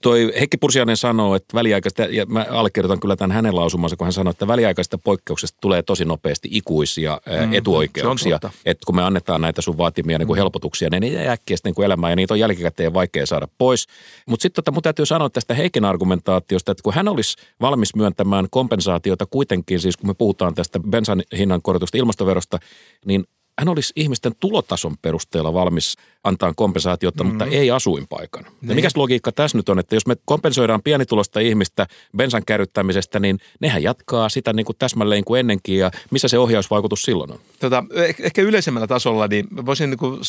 Toi Heikki Pursiainen sanoo, että väliaikaista, ja mä allekirjoitan kyllä tämän hänen lausumansa, kun hän sanoo, että väliaikaista poikkeuksesta tulee tosi nopeasti ikuisia mm, etuoikeuksia. Että kun me annetaan näitä sun vaatimia niin kuin helpotuksia, niin ne jää äkkiä sitten niin kuin elämään, ja niitä on jälkikäteen vaikea saada pois. Mutta sitten tota, mun täytyy sanoa tästä Heikin argumentaatiosta, että kun hän olisi valmis myöntämään kompensaatiota kuitenkin, siis kun me puhutaan tästä bensan hinnan korotuksesta ilmastoverosta, niin hän olisi ihmisten tulotason perusteella valmis antaa kompensaatiota, mm. mutta ei asuinpaikan. Niin. Ja mikäs logiikka tässä nyt on, että jos me kompensoidaan pienitulosta ihmistä bensan kärryttämisestä, niin nehän jatkaa sitä niin kuin täsmälleen kuin ennenkin, ja missä se ohjausvaikutus silloin on? Tota, ehkä yleisemmällä tasolla, niin voisin niin kuin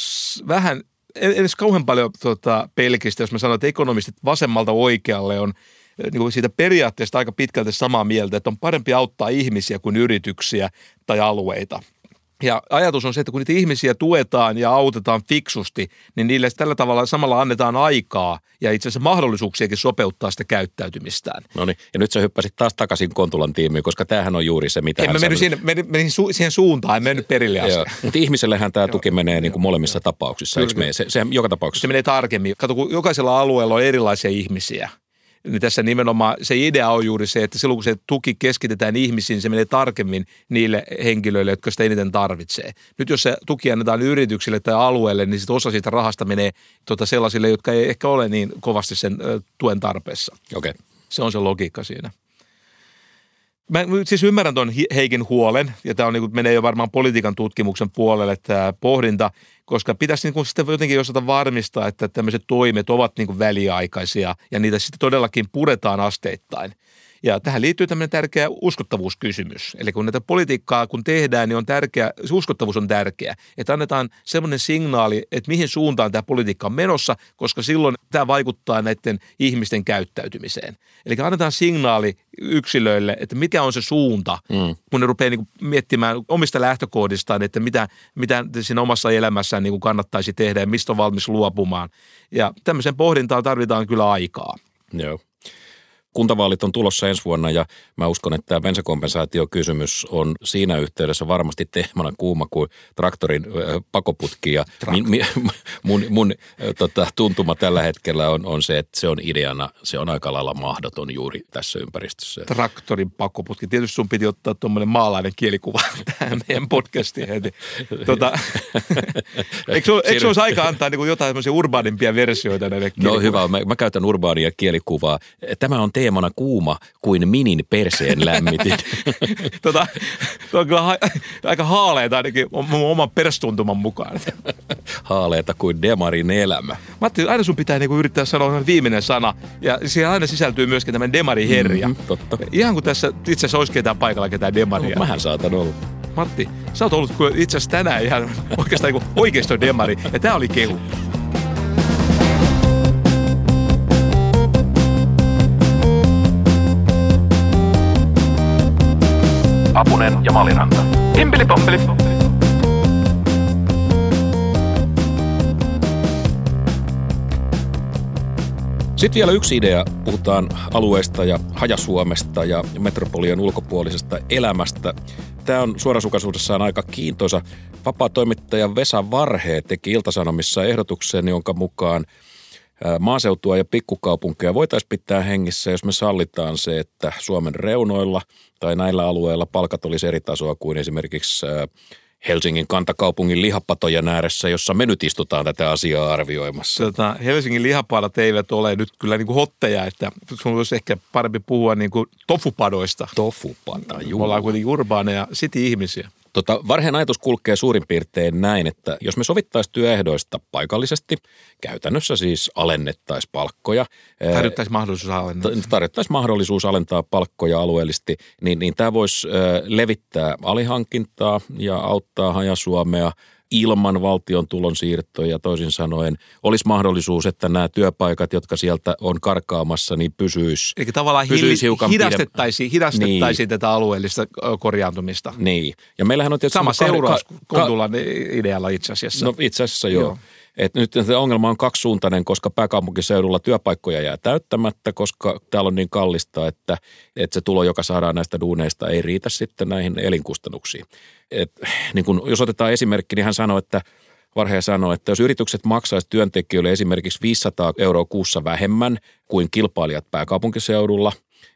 vähän, en edes kauhean paljon tuota, pelkistä, jos mä sanon, että ekonomistit vasemmalta oikealle on niin siitä periaatteesta aika pitkälti samaa mieltä, että on parempi auttaa ihmisiä kuin yrityksiä tai alueita. Ja ajatus on se, että kun niitä ihmisiä tuetaan ja autetaan fiksusti, niin niille tällä tavalla samalla annetaan aikaa ja itse asiassa mahdollisuuksiakin sopeuttaa sitä käyttäytymistään. No niin, ja nyt sä hyppäsit taas takaisin Kontulan tiimiin, koska tämähän on juuri se, mitä en hän sanoi. En mä mennyt siihen, su- siihen suuntaan, en mennyt perille asti. Mutta ihmisellähän tämä tuki menee niin kuin molemmissa joo, tapauksissa, eikö mene? Se, se joka tapauksessa. Se menee tarkemmin. Kato, kun jokaisella alueella on erilaisia ihmisiä. Niin tässä nimenomaan se idea on juuri se, että silloin kun se tuki keskitetään ihmisiin, se menee tarkemmin niille henkilöille, jotka sitä eniten tarvitsee. Nyt jos se tuki annetaan yrityksille tai alueelle, niin sit osa siitä rahasta menee tuota sellaisille, jotka ei ehkä ole niin kovasti sen tuen tarpeessa. Okei. Se on se logiikka siinä. Mä siis ymmärrän tuon Heikin huolen, ja tämä on, niin menee jo varmaan politiikan tutkimuksen puolelle tämä pohdinta, koska pitäisi niin kuin sitten jotenkin osata varmistaa, että tämmöiset toimet ovat niin kuin väliaikaisia, ja niitä sitten todellakin puretaan asteittain. Ja tähän liittyy tämmöinen tärkeä uskottavuuskysymys. Eli kun näitä politiikkaa kun tehdään, niin on tärkeä, se uskottavuus on tärkeä. Että annetaan semmoinen signaali, että mihin suuntaan tämä politiikka on menossa, koska silloin tämä vaikuttaa näiden ihmisten käyttäytymiseen. Eli annetaan signaali yksilöille, että mikä on se suunta, mm. kun ne rupeaa niin kuin miettimään omista lähtökohdistaan, että mitä, mitä siinä omassa elämässään niin kuin kannattaisi tehdä ja mistä on valmis luopumaan. Ja tämmöisen pohdintaan tarvitaan kyllä aikaa. Joo. No. Kuntavaalit on tulossa ensi vuonna ja mä uskon, että tämä bensakompensaatiokysymys on siinä yhteydessä varmasti teemana kuuma kuin traktorin pakoputki. Ja Traktor. min, min, mun mun tota, tuntuma tällä hetkellä on, on se, että se on ideana, se on aika lailla mahdoton juuri tässä ympäristössä. Traktorin pakoputki. Tietysti sun piti ottaa tuommoinen maalainen kielikuva tähän meidän podcastiin heti. Tuota, eikö se olisi aika antaa niin jotain semmoisia urbaanimpia versioita näille kielikuville? No hyvä, mä, mä käytän urbaania kielikuvaa. Tämä on teemana kuuma kuin minin perseen lämmitin. Tota, tuo on kyllä ha- aika haaleita ainakin oman perstuntuman mukaan. Haaleita kuin demarin elämä. Mä ajattelin, aina sun pitää niinku yrittää sanoa viimeinen sana. Ja siihen aina sisältyy myöskin tämän demariherja. Mm, totta. Ihan kun tässä itse asiassa olisi ketään paikalla ketään demaria. No, mähän saatan olla. Matti, sä oot ollut itse asiassa tänään ihan oikeastaan niin oikeisto demari. Ja tää oli kehu. Apunen ja Maliranta. Himpeli pompeli. Sitten vielä yksi idea. Puhutaan alueesta ja Haja-Suomesta ja metropolian ulkopuolisesta elämästä. Tämä on suorasukaisuudessaan aika kiintoisa. Vapaa-toimittaja Vesa Varhee teki Ilta-Sanomissa ehdotuksen, jonka mukaan maaseutua ja pikkukaupunkeja voitaisiin pitää hengissä, jos me sallitaan se, että Suomen reunoilla tai näillä alueilla palkat olisi eri tasoa kuin esimerkiksi Helsingin kantakaupungin lihapatojen ääressä, jossa me nyt istutaan tätä asiaa arvioimassa. Tota, Helsingin lihapadat eivät ole nyt kyllä niin kuin hotteja, että sun olisi ehkä parempi puhua niin kuin tofupadoista. Tofupada, juu. Me ollaan kuitenkin urbaaneja city-ihmisiä. Tota, Varheen ajatus kulkee suurin piirtein näin, että jos me sovittaisiin työehdoista paikallisesti, käytännössä siis alennettaisiin palkkoja. Tarjottaisiin mahdollisuus alentaa. Tarjottaisiin mahdollisuus alentaa palkkoja alueellisesti, niin, niin tämä voisi levittää alihankintaa ja auttaa Haja-Suomea ilman valtion tulonsiirtoja. Toisin sanoen olisi mahdollisuus, että nämä työpaikat, jotka sieltä on karkaamassa, niin pysyisi. Eli tavallaan pysyis hiukan hidastettaisiin, hidastettaisiin niin. Tätä alueellista korjaantumista. Niin. Ja meillähän on tietysti sama seuraus ka- Kontulan idealla itse asiassa. No itse asiassa joo. joo. Et nyt ongelma on kaksisuuntainen, koska pääkaupunkiseudulla työpaikkoja jää täyttämättä, koska täällä on niin kallista, että, että se tulo, joka saadaan näistä duuneista, ei riitä sitten näihin elinkustannuksiin. Et, niin kun, jos otetaan esimerkki, niin hän sanoi, että Varheen sanoi, että jos yritykset maksaisi työntekijöille esimerkiksi viisisataa euroa kuussa vähemmän kuin kilpailijat pääkaupunkiseudulla,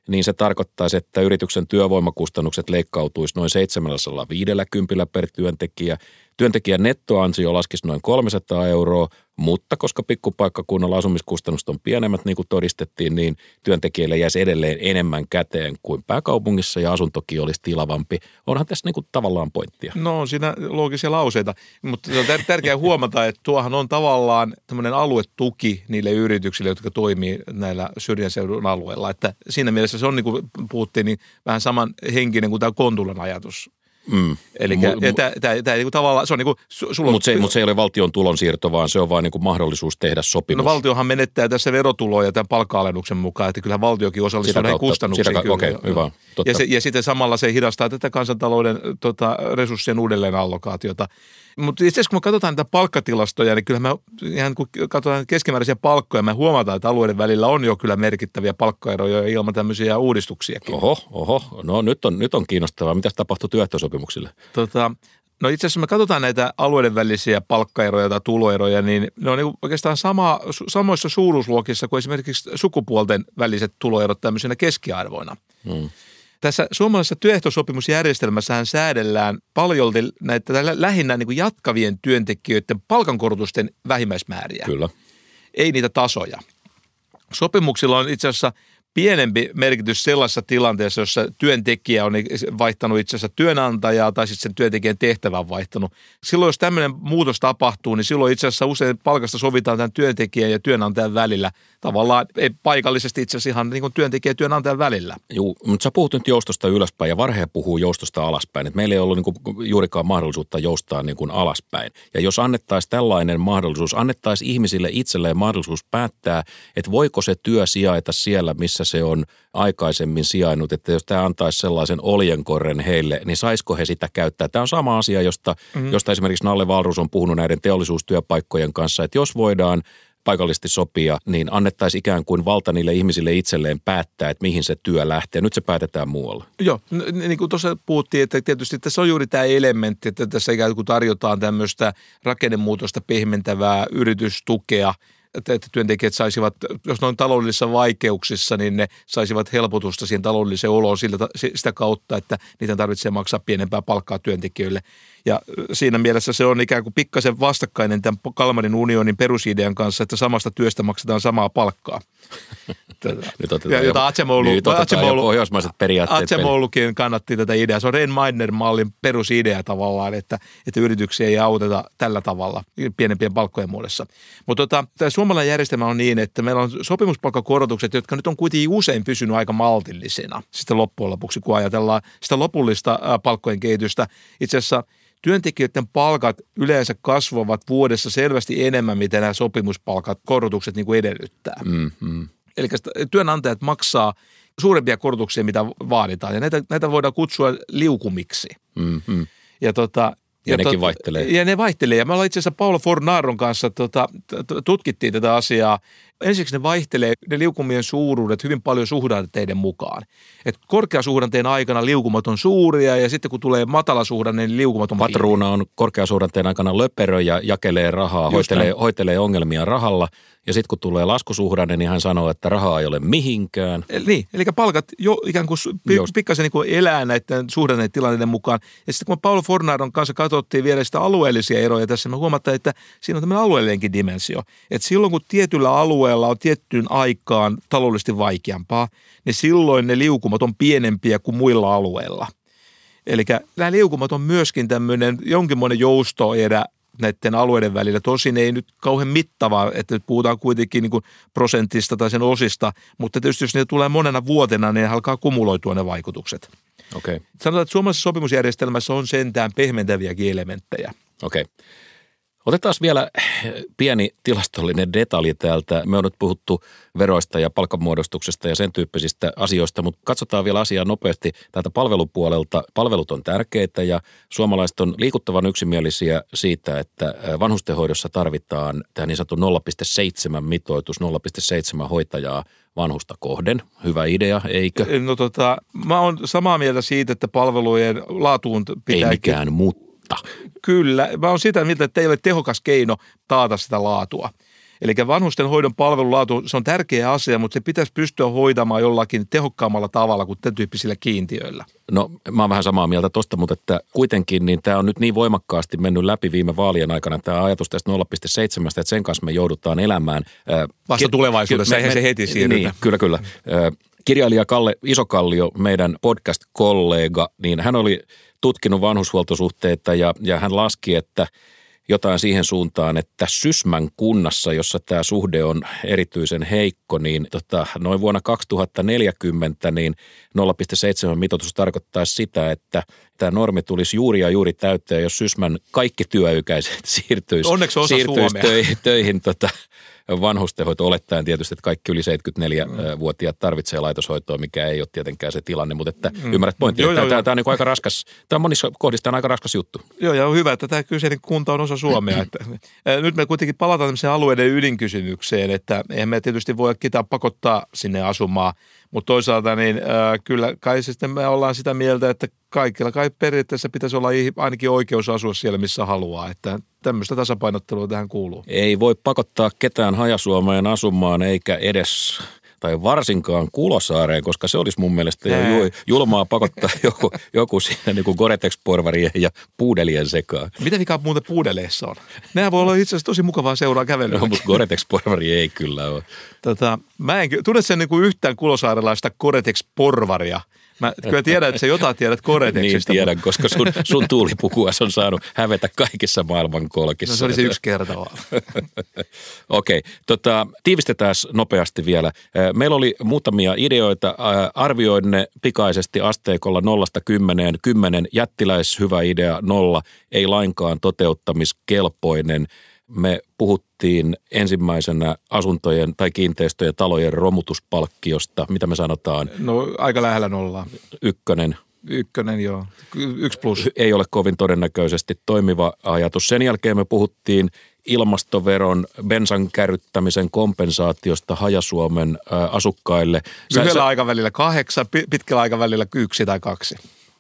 niin se tarkoittaisi, että yrityksen työvoimakustannukset leikkautuisi noin seitsemänsataaviisikymmentä per työntekijä. Työntekijän nettoansio laskisi noin kolmesataa euroa, mutta koska pikkupaikkakunnalla asumiskustannukset on pienemmät, niin kuin todistettiin, niin työntekijälle jäisi edelleen enemmän käteen kuin pääkaupungissa ja asuntokin olisi tilavampi. Onhan tässä niin kuin tavallaan pointtia. No on siinä loogisia lauseita, mutta on tärkeää huomata, että tuohan on tavallaan tämmöinen aluetuki niille yrityksille, jotka toimii näillä syrjäseudun alueilla. Että siinä mielessä se on, niin kuin puhuttiin, niin vähän saman henkinen kuin tämä Kontulan ajatus. Mm. Eli niinku tavallaan se on niinku sulla mut se mut se ei ole valtion tulonsiirto, vaan se on vain niinku mahdollisuus tehdä sopimus. No valtiohan menettää tässä verotuloja tämän palkka-alennuksen mukaan, että kyllä valtiokin osallistuu näihin kustannuksiin. Okei, okay, hyvä. Totta. Ja se, ja sitten samalla se hidastaa tätä kansantalouden tota, resurssien uudelleenallokaatiota. Mutta itse asiassa kun me katsotaan näitä palkkatilastoja, niin kyllä me ihan kun katsotaan keskimääräisiä palkkoja, me huomataan, että alueiden välillä on jo kyllä merkittäviä palkkaeroja ilman tämmöisiä uudistuksiakin. Oho, oho. No nyt on, nyt on kiinnostavaa. Mitäs tapahtui työehtosopimuksille? Tota, no itse asiassa me katsotaan näitä alueiden välisiä palkkaeroja tai tuloeroja, niin ne on niin oikeastaan sama, samoissa suuruusluokissa kuin esimerkiksi sukupuolten väliset tuloerot tämmöisinä keskiarvoina. Hmm. Tässä suomalaisessa työehtosopimusjärjestelmässähän säädellään paljolti näitä lähinnä niin kuin jatkavien työntekijöiden palkankorotusten vähimmäismääriä. Kyllä. Ei niitä tasoja. Sopimuksilla on itse asiassa pienempi merkitys sellaisessa tilanteessa, jossa työntekijä on vaihtanut itse asiassa työnantajaa tai sitten sen työntekijän tehtävän vaihtanut. Silloin, jos tämmöinen muutos tapahtuu, niin silloin itse asiassa usein palkasta sovitaan tämän työntekijän ja työnantajan välillä. Tavallaan ei paikallisesti itse asiassa ihan niin kuin työntekijän ja työnantajan välillä. Joo, mutta sä puhut nyt joustosta ylöspäin ja Varheen puhuu joustosta alaspäin. Et meillä ei ollut niin kuin juurikaan mahdollisuutta joustaa niin kuin alaspäin. Ja jos annettaisiin tällainen mahdollisuus, annettaisiin ihmisille itselleen mahdollisuus päättää, että voiko se työ sijaita siellä, missä se on aikaisemmin sijainnut, että jos tämä antaisi sellaisen oljenkorren heille, niin saisiko he sitä käyttää? Tämä on sama asia, josta, mm-hmm. josta esimerkiksi Nalle Wahlroos on puhunut näiden teollisuustyöpaikkojen kanssa, että jos voidaan paikallisesti sopia, niin annettaisiin ikään kuin valta niille ihmisille itselleen päättää, että mihin se työ lähtee. Nyt se päätetään muualla. Joo, niin kuin tuossa puhuttiin, että tietysti tässä on juuri tämä elementti, että tässä ikään kuin tarjotaan tämmöistä rakennemuutosta pehmentävää yritystukea, että työntekijät saisivat, jos ne on taloudellisissa vaikeuksissa, niin ne saisivat helpotusta siihen taloudelliseen oloon sillä, sitä kautta, että niitä tarvitsee maksaa pienempää palkkaa työntekijöille. Ja siinä mielessä se on ikään kuin pikkasen vastakkainen tämän Kalmarin unionin perusidean kanssa, että samasta työstä maksetaan samaa palkkaa. Nyt otetaan, jota Acemoğlu, nyt otetaan jo pohjoismaiset periaatteet. Acemoğlukin kannatti tätä ideaa. Se on Rehn-Meidner-mallin perusidea tavallaan, että, että yrityksiä ei auteta tällä tavalla pienempien palkkojen muodossa. Mutta tota, tämä suomalainen järjestelmä on niin, että meillä on sopimuspalkkakorotukset, jotka nyt on kuitenkin usein pysynyt aika maltillisena sitten loppujen lopuksi, kun ajatellaan sitä lopullista palkkojen kehitystä. Itse asiassa työntekijöiden palkat yleensä kasvavat vuodessa selvästi enemmän, mitä nämä sopimuspalkat, korotukset niin kuin edellyttää. Mm, mm. Eli työnantajat maksaa suurempia korotuksia, mitä vaaditaan, ja näitä, näitä voidaan kutsua liukumiksi. Mm, mm. Ja, tota, ja, ja nekin tot, vaihtelee. Ja ne vaihtelee. Ja me ollaan itse asiassa Paolo Fornaron kanssa tota, tutkittiin tätä asiaa. Ensiksi ne vaihtelee ne liukumien suuruudet hyvin paljon suhdanteiden mukaan. Et korkeasuhdanteen aikana liukumat on suuria ja sitten kun tulee matalasuhdanne, niin liukumat on pieniä. Patruuna on korkeasuhdanteen aikana löperö ja jakelee rahaa, hoitelee, hoitelee ongelmia rahalla. Ja sitten kun tulee laskusuhdanne, niin hän sanoo, että rahaa ei ole mihinkään. Eli, niin, eli palkat jo ikään kuin pikkasen niin kuin elää näiden suhdannetilanteiden mukaan. Ja sitten kun Paolo Fornaron kanssa katsottiin vielä sitä alueellisia eroja tässä, me huomattiin, että siinä on tämmöinen alueellinenkin dimensio. Että silloin kun tietyllä alueella on tiettyyn aikaan taloudellisesti vaikeampaa, niin silloin ne liukumat on pienempiä kuin muilla alueilla. Eli nämä liukumat on myöskin tämmöinen jonkinmoinen joustoerä näiden alueiden välillä. Tosin ei nyt kauhean mittavaa, että nyt puhutaan kuitenkin niin kuin prosentista tai sen osista, mutta tietysti jos ne tulee monena vuotena, niin alkaa kumuloitua ne vaikutukset. Okay. Sanotaan, että suomalaisessa sopimusjärjestelmässä on sentään pehmentäviäkin elementtejä. Okei. Okay. Otetaan vielä pieni tilastollinen detalji täältä. Me on nyt puhuttu veroista ja palkanmuodostuksesta ja sen tyyppisistä asioista, mutta katsotaan vielä asiaa nopeasti täältä palvelupuolelta. Palvelut on tärkeitä ja suomalaiset on liikuttavan yksimielisiä siitä, että vanhustenhoidossa tarvitaan tämä niin sanottu nolla pilkku seitsemän mitoitus, nolla pilkku seitsemän hoitajaa vanhusta kohden. Hyvä idea, eikö? No tota, mä oon samaa mieltä siitä, että palvelujen laatuun pitää... Ei mikään muuttaa. Kyllä. Mä oon sitä mieltä, että ei ole tehokas keino taata sitä laatua. Eli vanhustenhoidon palvelulaatu, se on tärkeä asia, mutta se pitäisi pystyä hoitamaan jollakin tehokkaammalla tavalla kuin tämän tyyppisillä kiintiöillä. No mä oon vähän samaa mieltä tosta, mutta että kuitenkin niin tämä on nyt niin voimakkaasti mennyt läpi viime vaalien aikana tämä ajatus tästä nolla pilkku seitsemän, että sen kanssa me joudutaan elämään. Vasta tulevaisuudessa, eihän se heti siirrytä. Niin, kyllä, kyllä. Kirjailija Kalle Isokallio, meidän podcast-kollega, niin hän oli tutkinut vanhushuoltosuhteita ja, ja hän laski, että jotain siihen suuntaan, että Sysmän kunnassa, jossa tämä suhde on erityisen heikko, niin tota, noin vuonna kaksituhattaneljäkymmentä niin nolla pilkku seitsemän mitoitus tarkoittaisi sitä, että tämä normi tulisi juuri ja juuri täyteen, jos Sysmän kaikki työikäiset siirtyisi, siirtyisi töihin, töihin tota, vanhustenhoito, olettaen tietysti, että kaikki yli seitsemänkymmentäneljävuotiaat tarvitsee laitoshoitoa, mikä ei ole tietenkään se tilanne, mutta että mm. ymmärrät pointtia. Tämä, tämä, tämä on niin aika raskas, tämä on monissa kohdissa aika raskas juttu. Joo, ja on hyvä, että tämä kyseinen kunta on osa Suomea. Että, nyt me kuitenkin palataan tämmöiseen alueiden ydinkysymykseen, että eihän me tietysti voi ketään pakottaa sinne asumaan, mutta toisaalta niin äh, kyllä kai sitten me ollaan sitä mieltä, että kaikilla kai periaatteessa pitäisi olla ainakin oikeus asua siellä, missä haluaa, että tämmöistä tasapainottelua tähän kuuluu. Ei voi pakottaa ketään Hajasuomeen asumaan eikä edes tai varsinkaan Kulosaareen, koska se olisi mun mielestä jo julmaa pakottaa joku, joku siinä niin kuin Gore-Tex-porvarien ja puudelien sekaan. Mitä mikä muuten puudeleissa on? Nämä voi olla itse asiassa tosi mukavaa seuraa kävelyä. No, mutta Gore-Tex-porvari ei kyllä ole. Tota, mä en tunne sen niin kuin yhtään kulosaarelaista Gore-Tex-porvaria. Mä kyllä tiedän, että sä jotain tiedät Gore-Texista. Niin tiedän, koska sun, sun tuulipukuas on saanut hävetä kaikissa maailmankolkissa. No se oli se yksi kerta vaan. Okei, okay, tota, tiivistetään nopeasti vielä. Meillä oli muutamia ideoita. Arvioin ne pikaisesti asteikolla nollasta kymmeneen. Kymmenen jättiläishyvä idea, nolla ei lainkaan toteuttamiskelpoinen. Me puhuttiin ensimmäisenä asuntojen tai kiinteistöjen talojen romutuspalkkiosta. Mitä me sanotaan? No aika lähellä nollaa. Ykkönen. Ykkönen, joo. Yksi plus. Ei ole kovin todennäköisesti toimiva ajatus. Sen jälkeen me puhuttiin ilmastoveron bensan kärryttämisen kompensaatiosta Haja-Suomen asukkaille. Lyhyellä sä... aikavälillä kahdeksan, pitkällä aikavälillä yksi tai kaksi.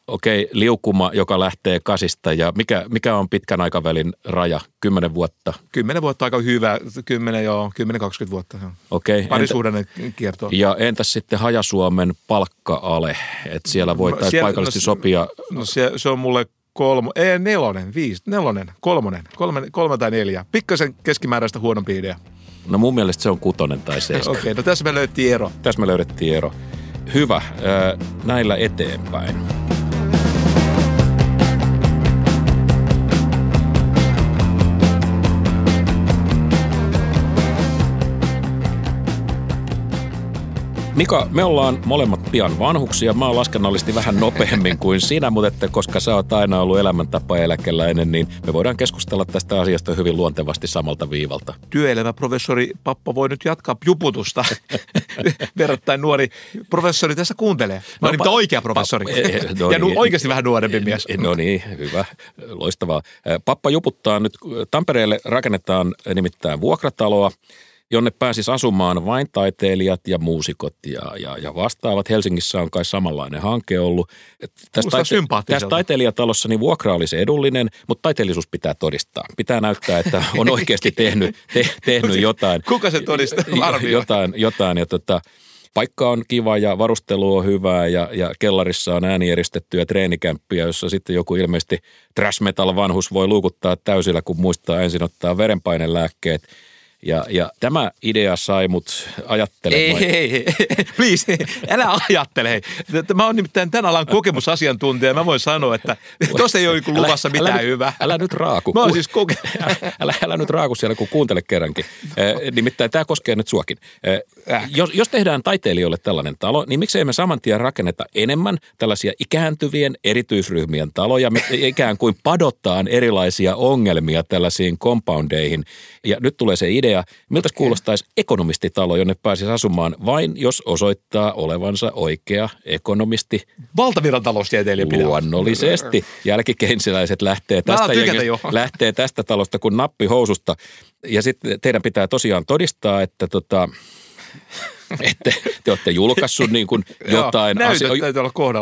Okei, liukuma, joka lähtee kasista ja mikä, mikä on pitkän aikavälin raja? Kymmenen vuotta? Kymmenen vuotta aika hyvä. Kymmenen, joo. Kymmenen, kaksikymmentä vuotta. Joo. Okei. Parisuhdanne kiertoa. Ja entäs sitten Haja-Suomen palkka-ale? Että siellä voitaisiin paikallisesti no, sopia. No se, se on mulle kolmo, ei, nelonen, viisi, nelonen, kolmonen, kolme, kolme tai neljä. Pikkasen keskimääräistä huonompi idea. No mun mielestä se on kutonen tai seiska. Okei, okay, no tässä me löydettiin ero. Tässä me löydettiin ero. Hyvä, näillä eteenpäin. Mika, me ollaan molemmat pian vanhuksia. Mä oon laskennallisesti vähän nopeammin kuin sinä, mutta että koska sä oot aina ollut elämäntapa-eläkeläinen, niin me voidaan keskustella tästä asiasta hyvin luontevasti samalta viivalta. Työelämäprofessori Pappa voi nyt jatkaa juputusta. Verrattain nuori professori tässä kuuntelee. Mä oon no, pa- oikea professori. Pa- no, ja niin, oikeasti vähän nuorempi mies. No niin, hyvä. Loistavaa. Pappa juputtaa nyt. Tampereelle rakennetaan nimittäin vuokrataloa, jonne pääsis asumaan vain taiteilijat ja muusikot ja, ja, ja vastaavat. Helsingissä on kai samanlainen hanke ollut. Tässä, taite- tässä taiteilijatalossa niin vuokra olisi edullinen, mutta taiteellisuus pitää todistaa. Pitää näyttää, että on oikeasti tehnyt, te, tehnyt jotain. Kuka se todistaa? Arvioi. Jotain, jotain ja tota... Paikka on kiva ja varustelu on hyvää ja, ja kellarissa on äänieristettyä treenikämppiä, jossa sitten joku ilmeisesti trash metal vanhus voi luukuttaa täysillä, kun muistaa ensin ottaa verenpainelääkkeet. Ja, ja tämä idea sai mut ajattelemaan. Ei, ei, ei, ei, please, älä ajattele. Hei. Mä oon nimittäin tämän alan kokemusasiantuntija. Mä voin sanoa, että tuossa ei ole luvassa mitään älä, älä hyvää. Nyt, älä nyt raaku. Mä oon siis koke... älä, älä nyt raaku siellä, kun kuuntele kerrankin. Eh, nimittäin tämä koskee nyt suakin. Eh, jos, jos tehdään taiteilijoille tällainen talo, niin miksei me saman tien rakenneta enemmän tällaisia ikääntyvien erityisryhmien taloja, ikään kuin padotaan erilaisia ongelmia tällaisiin compoundeihin. Ja nyt tulee se idea. Miltä kuulostaisi ekonomistitalo, jonne pääsisi asumaan vain, jos osoittaa olevansa oikea ekonomisti? Valtaviran taloustieteilijä pitää. Luonnollisesti. Jälkikeinsiläiset lähtee tästä, jengistä, lähtee tästä talosta kuin nappihoususta. Ja sitten teidän pitää tosiaan todistaa, että tota... että te olette julkaissut niin kuin jotain, Joo, asio-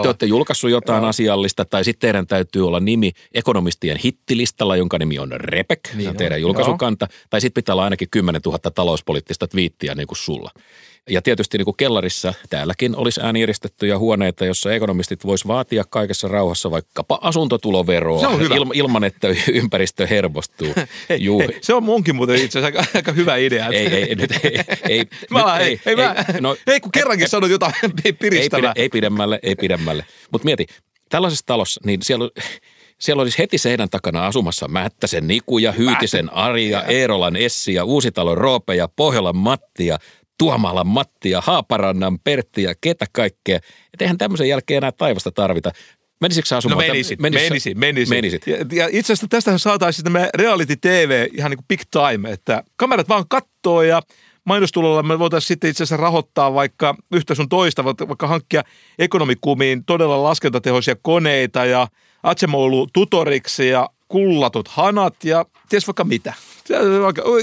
te olette julkaissut jotain asiallista, tai sitten teidän täytyy olla nimi ekonomistien hittilistalla, jonka nimi on Repek, niin on teidän julkaisukanta, Joo. tai sitten pitää olla ainakin kymmenen tuhatta talouspoliittista twiittiä niin kuin sulla. Ja tietysti niin kuin kellarissa täälläkin olisi äänieristettyjä huoneita, jossa ekonomistit vois vaatia kaikessa rauhassa vaikkapa asuntotuloveroa ilma, ilman, että ympäristö hermostuu. Hei, Juu. Hei, se on munkin muuten itse asiassa aika, aika hyvä idea. Ei, ei, nyt ei. ei, mä, nyt, ei, ei, mä, ei, no, ei kun kerrankin sanot jotain piristävää. Ei, ei pidemmälle, ei pidemmälle. Mutta mieti, tällaisessa talossa, niin siellä on... Siellä olisi heti seinän takana asumassa Mättäsen Niku ja Hyytisen Ari ja Eerolan Essi ja Uusitalon Roope ja Pohjolan Matti ja Tuomalan Matti ja Haaparannan Pertti ja ketä kaikkea. Et eihän tämmöisen jälkeen enää taivasta tarvita. Menisikö sä asumaan? No menisit, menisit, menisit. menisit. menisit. Ja, ja itse asiassa tästähän saataisiin tämä reality T V ihan niin kuin big time, että kamerat vaan kattoo ja mainostulolla me voitaisiin sitten itse asiassa rahoittaa vaikka yhtä sun toista, vaikka hankkia ekonomikumiin todella laskentatehoisia koneita ja Acemoğlu tutoriksi ja kullatut hanat ja ties vaikka mitä.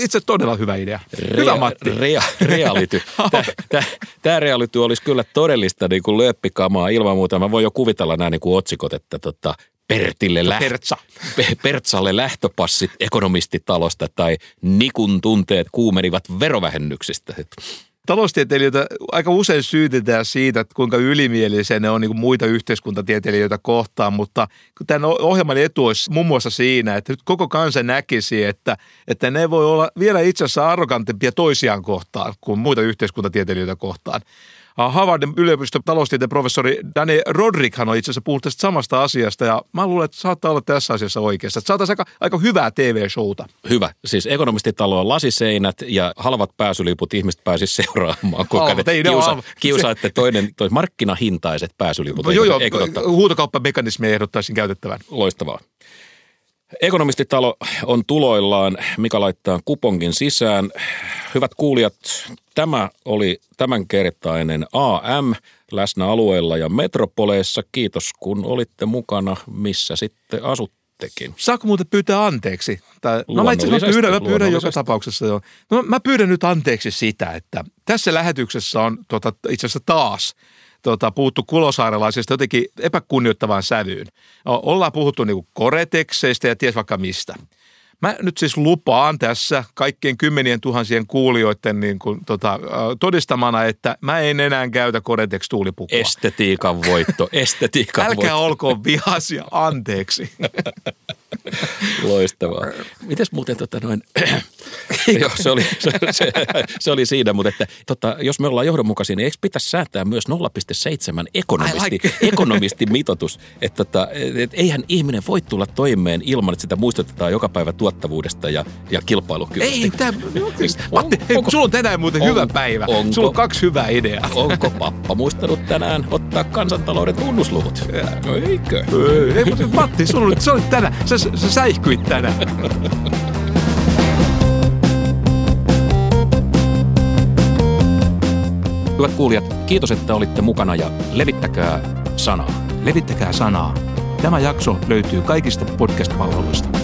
Itse todella hyvä idea. Rea, hyvä Matti. Rea, reality. Tämä reality olisi kyllä todellista niin kuin lööppikamaa ilman muuta. Mä voin jo kuvitella nämä niin kuin otsikot, että tota, Pertille läht- Pertsa. Pertsalle lähtöpassit ekonomistitalosta tai Nikun tunteet kuumenivat verovähennyksistä. Taloustieteilijöitä aika usein syytetään siitä, että kuinka ylimielisiä ne on niin kuin muita yhteiskuntatieteilijöitä kohtaan, mutta tämän ohjelman etu olisi muun muassa siinä, että nyt koko kansa näkisi, että, että ne voi olla vielä itse asiassa arrogantempia toisiaan kohtaan kuin muita yhteiskuntatieteilijöitä kohtaan. Havardin yliopiston taloustieteen professori Dani Rodrikhan on itse asiassa puhunut tästä samasta asiasta ja mä luulen, että saattaa olla tässä asiassa oikeassa. Että saataisiin aika, aika hyvää T V-showta. Hyvä. Siis ekonomistitalo on lasiseinät ja halvat pääsyliput ihmiset pääsisi seuraamaan, kun halvat, te kiusa, halva. kiusaatte toinen, toi markkinahintaiset pääsyliput. No, joo, joo. Huutokauppamekanismia ehdottaisin käytettävän. Loistavaa. Ekonomistitalo on tuloillaan, Mika laittaa kupongin sisään. Hyvät kuulijat, tämä oli tämänkertainen A M läsnä alueella ja metropoleissa. Kiitos, kun olitte mukana, missä sitten asuttekin. Saanko muuten pyytää anteeksi? Tai, no mä itse mä pyydän, mä pyydän joka tapauksessa jo. No mä pyydän nyt anteeksi sitä, että tässä lähetyksessä on tuota, itse asiassa taas Tota, puhuttu kulosaarelaisista jotenkin epäkunnioittavaan sävyyn. Ollaan puhuttu niinku koretekseistä ja ties vaikka mistä. Mä nyt siis lupaan tässä kaikkien kymmenien tuhansien kuulijoiden niin kuin, tota, todistamana, että mä en enää käytä Coretex-tuulipukua. Estetiikan voitto, estetiikan voitto. Älkää olkoon vihaisia, anteeksi. Loistavaa. Mites muuten tota noin, joo, se, oli, se, se, se oli siinä, mutta että, tota, jos me ollaan johdonmukaisia, niin eikö pitäisi säätää myös nolla pilkku seitsemän ekonomisti, like. ekonomistimitoitus, että tota, et eihän ihminen voi tulla toimeen ilman, että sitä muistutetaan joka päivä tuottavuudesta ja, ja kilpailukyvystä. Ei, tämä, Matti, hei, onko, sulla on tänään muuten on, hyvä päivä, onko, sulla on kaksi hyvää ideaa. Onko pappa muistanut tänään ottaa kansantalouden tunnusluvut? Ja. Eikö? Ei, mutta Matti, sulla on, se on tänään. Sä, sä säihkyit tänään. Hyvät kuulijat, kiitos, että olitte mukana ja levittäkää sanaa. Levittäkää sanaa. Tämä jakso löytyy kaikista podcast-palveluista.